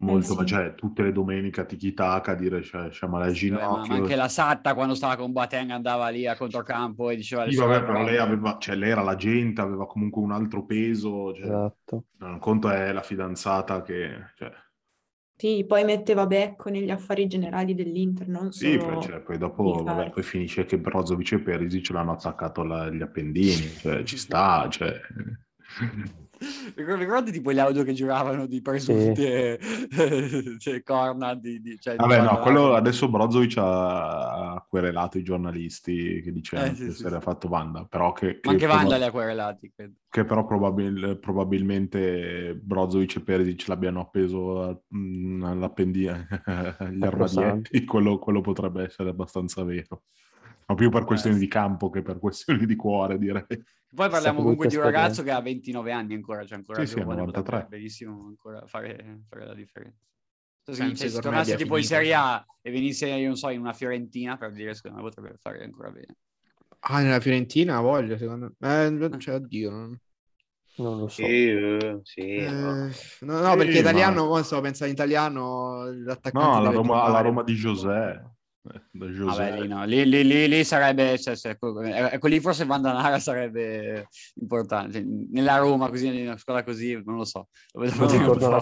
molto, sì. Cioè tutte le domeniche a Tiki-Taka dire sciamala al ginocchio. Ma anche la Satta quando stava con Boateng andava lì a controcampo e diceva... Sì, vabbè, però lei aveva, cioè lei era la gente, aveva comunque un altro peso. Cioè, esatto. Un conto è la fidanzata che... Cioè... Sì, poi metteva becco negli affari generali dell'Inter, non solo... Sì, poi dopo vabbè, poi finisce che Brozovic e Perisic ce l'hanno attaccato gli appendini, cioè ci sta, cioè... Ricordate tipo gli audio che giravano di presunte cioè, corna di vabbè, no, quello adesso Brozovic ha querelato i giornalisti che dicevano che si era fatto Wanda, però che anche Wanda li ha querelati, credo. Che però probabilmente Brozovic e Perisic l'abbiano appeso all'appendia agli armadietti, quello potrebbe essere abbastanza vero, ma più per questioni di campo che per questioni di cuore, direi. Poi parliamo comunque di un ragazzo che ha 29 anni ancora, cioè ancora giovane, 93. Benissimo ancora fare la differenza. Se tornasse tipo in Serie A e venisse, io non so, in una Fiorentina, per dire, secondo me potrebbe fare ancora bene. Ah, nella Fiorentina voglio, secondo me. Cioè, oddio, non lo so. No, perché italiano, stavo pensando italiano, l'attaccante alla Roma di José. Vabbè, no. Lì sarebbe, cioè, ecco lì forse Vandanara sarebbe importante, nella Roma così, nella scuola così, non lo so. Ritorno alla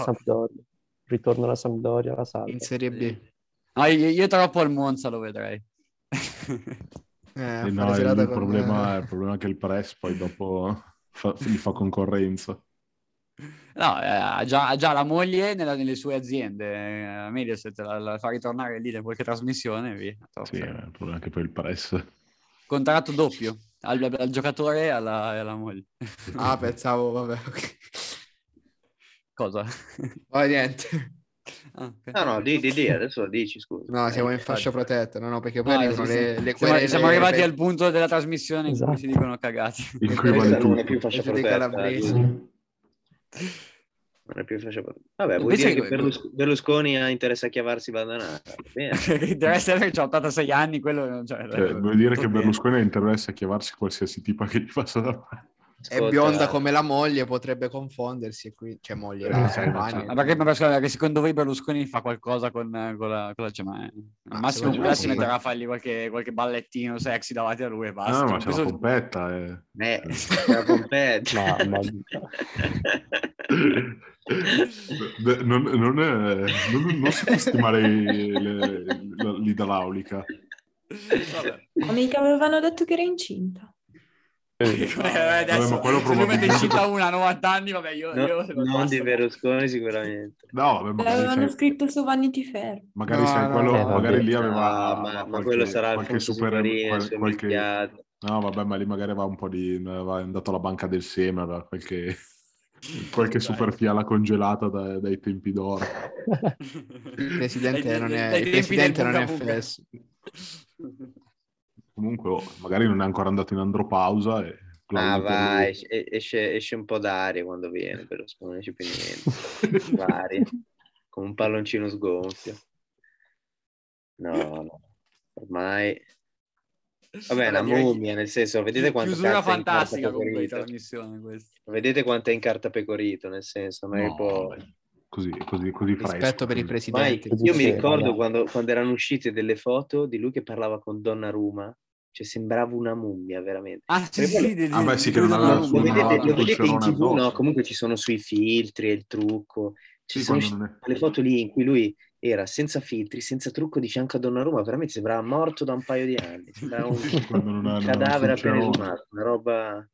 Sampdoria, la salve. In Serie B. No, io troppo al Monza lo vedrei. Il problema è che il Press poi dopo gli fa concorrenza. No, ha già la moglie nelle sue aziende, Mediaset la fa ritornare lì da qualche trasmissione via. Sì, il problema è che poi il Press contratto doppio al giocatore e alla moglie. Pensavo, vabbè, okay. Cosa? Niente. Okay. No, di adesso dici, scusa. No, siamo in fascia protetta, no, perché poi arrivano le querele. Siamo arrivati al punto della trasmissione, esatto, in cui si dicono cagati. In cui non è più fascia protetta. Non è più facile. Vabbè, vuol dire che Berlusconi ha interesse a chiavarsi Bandanara. Deve essere che ha 86 anni, quello non c'è. Vuol dire che Berlusconi ha interesse a chiavarsi qualsiasi tipo che gli passa da parte. È bionda come la moglie, potrebbe confondersi, qui c'è moglie. Perché secondo voi Berlusconi fa qualcosa con la cosa? Cioè, ma al massimo si metterà a fargli qualche ballettino sexy davanti a lui e basta. No, ma c'è la pompetta. C'è la pompetta. Non si può stimare l'idraulica. Ma mica avevano detto che era incinta. Adesso, ma quello probabilmente cita una 90 anni, vabbè, io non di Berlusconi sicuramente. No, vabbè, avevano scritto su Vanity Fair. Magari lì aveva quello sarà qualche super. No, vabbè, ma lì magari aveva un po' di aveva andato alla banca del seme, aveva qualche super fiala congelata dai tempi d'oro. Il presidente non è FS. Comunque, magari non è ancora andato in andropausa. Esce un po' d'aria quando viene, però non esce più niente. L'aria, con un palloncino sgonfio. No, ormai... Vabbè, la mummia, nel senso, vedete quanto chiusura fantastica completa la missione questa. Vedete quanto è in carta pecorito, nel senso, non è così rispetto per i presidenti. Io mi ricordo quando erano uscite delle foto di lui che parlava con Donnarumma, cioè sembrava una mummia veramente. Ah, sì, che non aveva lo vedete in TV, no, comunque ci sono sui filtri e il trucco. Ci sono le foto lì in cui lui era senza filtri, senza trucco, di fianco a Donnarumma, veramente sembrava morto da un paio di anni, sembrava un cadavere appena sfumato, una roba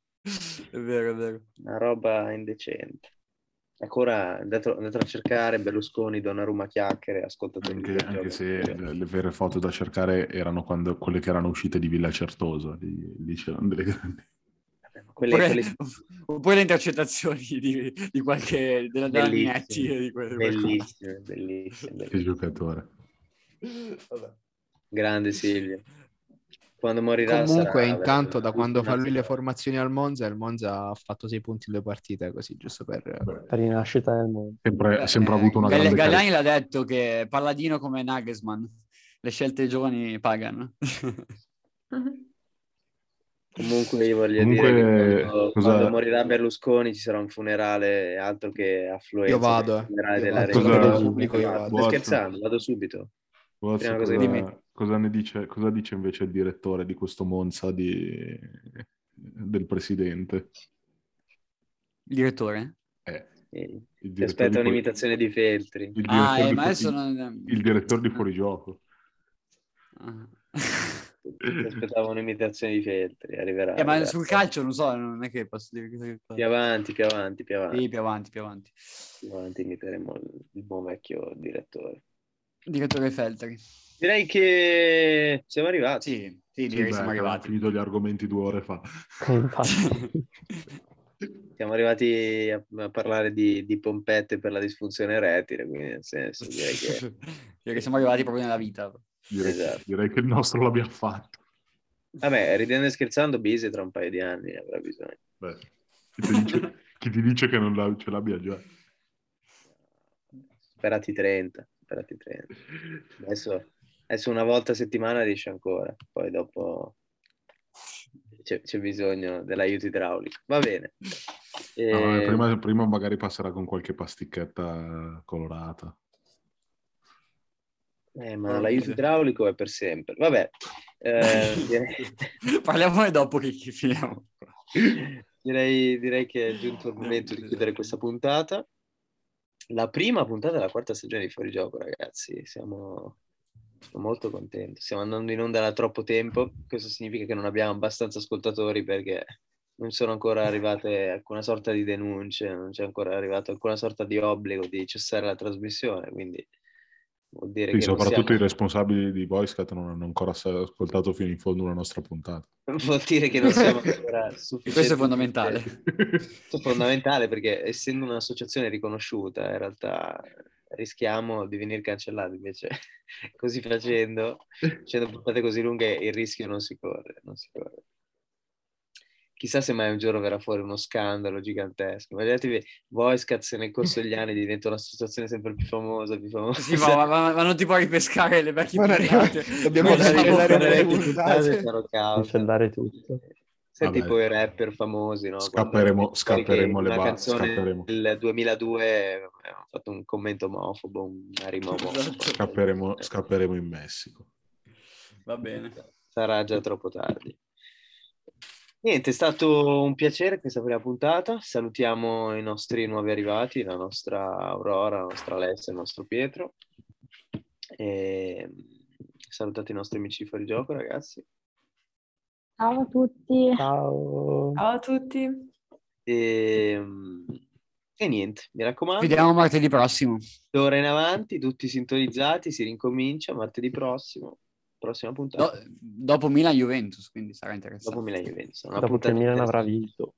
è vero. Una roba indecente. Ancora andato a cercare Berlusconi, Donnarumma, chiacchiere, ascoltatori. Anche se le vere foto da cercare erano quelle che erano uscite di Villa Certosa, lì c'erano delle grandi. Oppure le intercettazioni di qualche della Daminetti, bellissimo. Che giocatore. Vabbè. Grande Silvio. Quando morirà comunque sarà, intanto da quando fa lui le formazioni al Monza, il Monza ha fatto 6 punti in 2 partite, così giusto per rinascita del Monza. Sempre ha avuto una grande Galliani l'ha detto che Palladino come Nagelsmann, le scelte giovani pagano. Comunque io voglio dire che quando morirà Berlusconi ci sarà un funerale altro che affluenza. Io vado. Sto scherzando, vado subito. Cosa dice invece il direttore di questo Monza del presidente? Il direttore? Ti aspetta un'imitazione di Feltri. Il direttore di fuorigioco. Aspettavo un'imitazione di Feltri, arriverà. Ma sul calcio non so, non è che posso dire che... Più avanti. Sì, più avanti imiteremo il buon vecchio direttore Feltri. Direi che siamo arrivati. Sì, direi che siamo arrivati. Ho finito gli argomenti 2 ore fa. Siamo arrivati a parlare di pompette per la disfunzione erettile, quindi nel senso direi che siamo arrivati proprio nella vita. Direi che il nostro l'abbiamo fatto. Vabbè, ridendo e scherzando, Bise tra un paio di anni avrà bisogno. Beh, chi ti dice che non ce l'abbia già? Sperati 30. Adesso una volta a settimana riesce ancora, poi dopo c'è bisogno dell'aiuto idraulico. Va bene. Prima magari passerà con qualche pasticchetta colorata. Ma l'aiuto idraulico è per sempre. Vabbè, parliamone dopo che finiamo. Direi che è giunto il momento di chiudere questa puntata. La prima puntata della 4ª stagione di Fuorigioco, ragazzi. Sono molto contento. Stiamo andando in onda da troppo tempo. Questo significa che non abbiamo abbastanza ascoltatori perché non sono ancora arrivate alcuna sorta di denunce, non c'è ancora arrivato alcuna sorta di obbligo di cessare la trasmissione. Quindi vuol dire che soprattutto i responsabili di Boyscat non hanno ancora ascoltato fino in fondo una nostra puntata. Vuol dire che non siamo ancora sufficienti. Questo è fondamentale. Questo è fondamentale perché essendo un'associazione riconosciuta in realtà rischiamo di venire cancellati, invece così facendo puntate così lunghe il rischio non si corre. Chissà se mai un giorno verrà fuori uno scandalo gigantesco. Guardatevi, Boyscats nel corso degli anni diventa un'associazione sempre più famosa. Sì, ma non ti puoi ripescare le vecchie puntate. Dobbiamo cancellare tutto. Senti poi i rapper famosi, no? Scapperemo le basi. Nel 2002 ho fatto un commento omofobo, una rima omofoba. Scapperemo in Messico. Va bene. Sarà già troppo tardi. Niente, è stato un piacere questa prima puntata. Salutiamo i nostri nuovi arrivati, la nostra Aurora, la nostra Alessia, il nostro Pietro. E salutate i nostri amici di Fuorigioco, ragazzi. Ciao a tutti. Ciao a tutti. E niente, mi raccomando. Ci vediamo martedì prossimo. D'ora in avanti, tutti sintonizzati, si rincomincia martedì prossimo. Prossima puntata dopo Milan-Juventus, quindi sarà interessante. Dopo che Milan avrà vinto.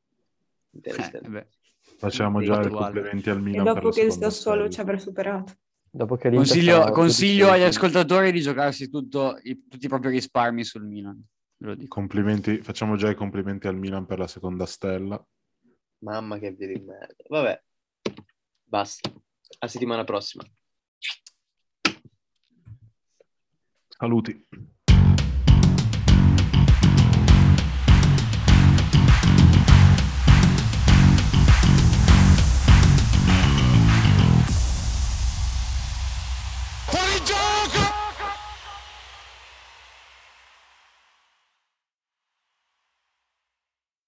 Facciamo già i complimenti al Milan. E dopo che il Sassuolo ci avrà superato. Consiglio agli ascoltatori di giocarsi tutti i propri risparmi sul Milan. Lo dico. Complimenti, facciamo già i complimenti al Milan per la seconda stella. Mamma che viri di merda. Vabbè, basta. A settimana prossima. Saluti.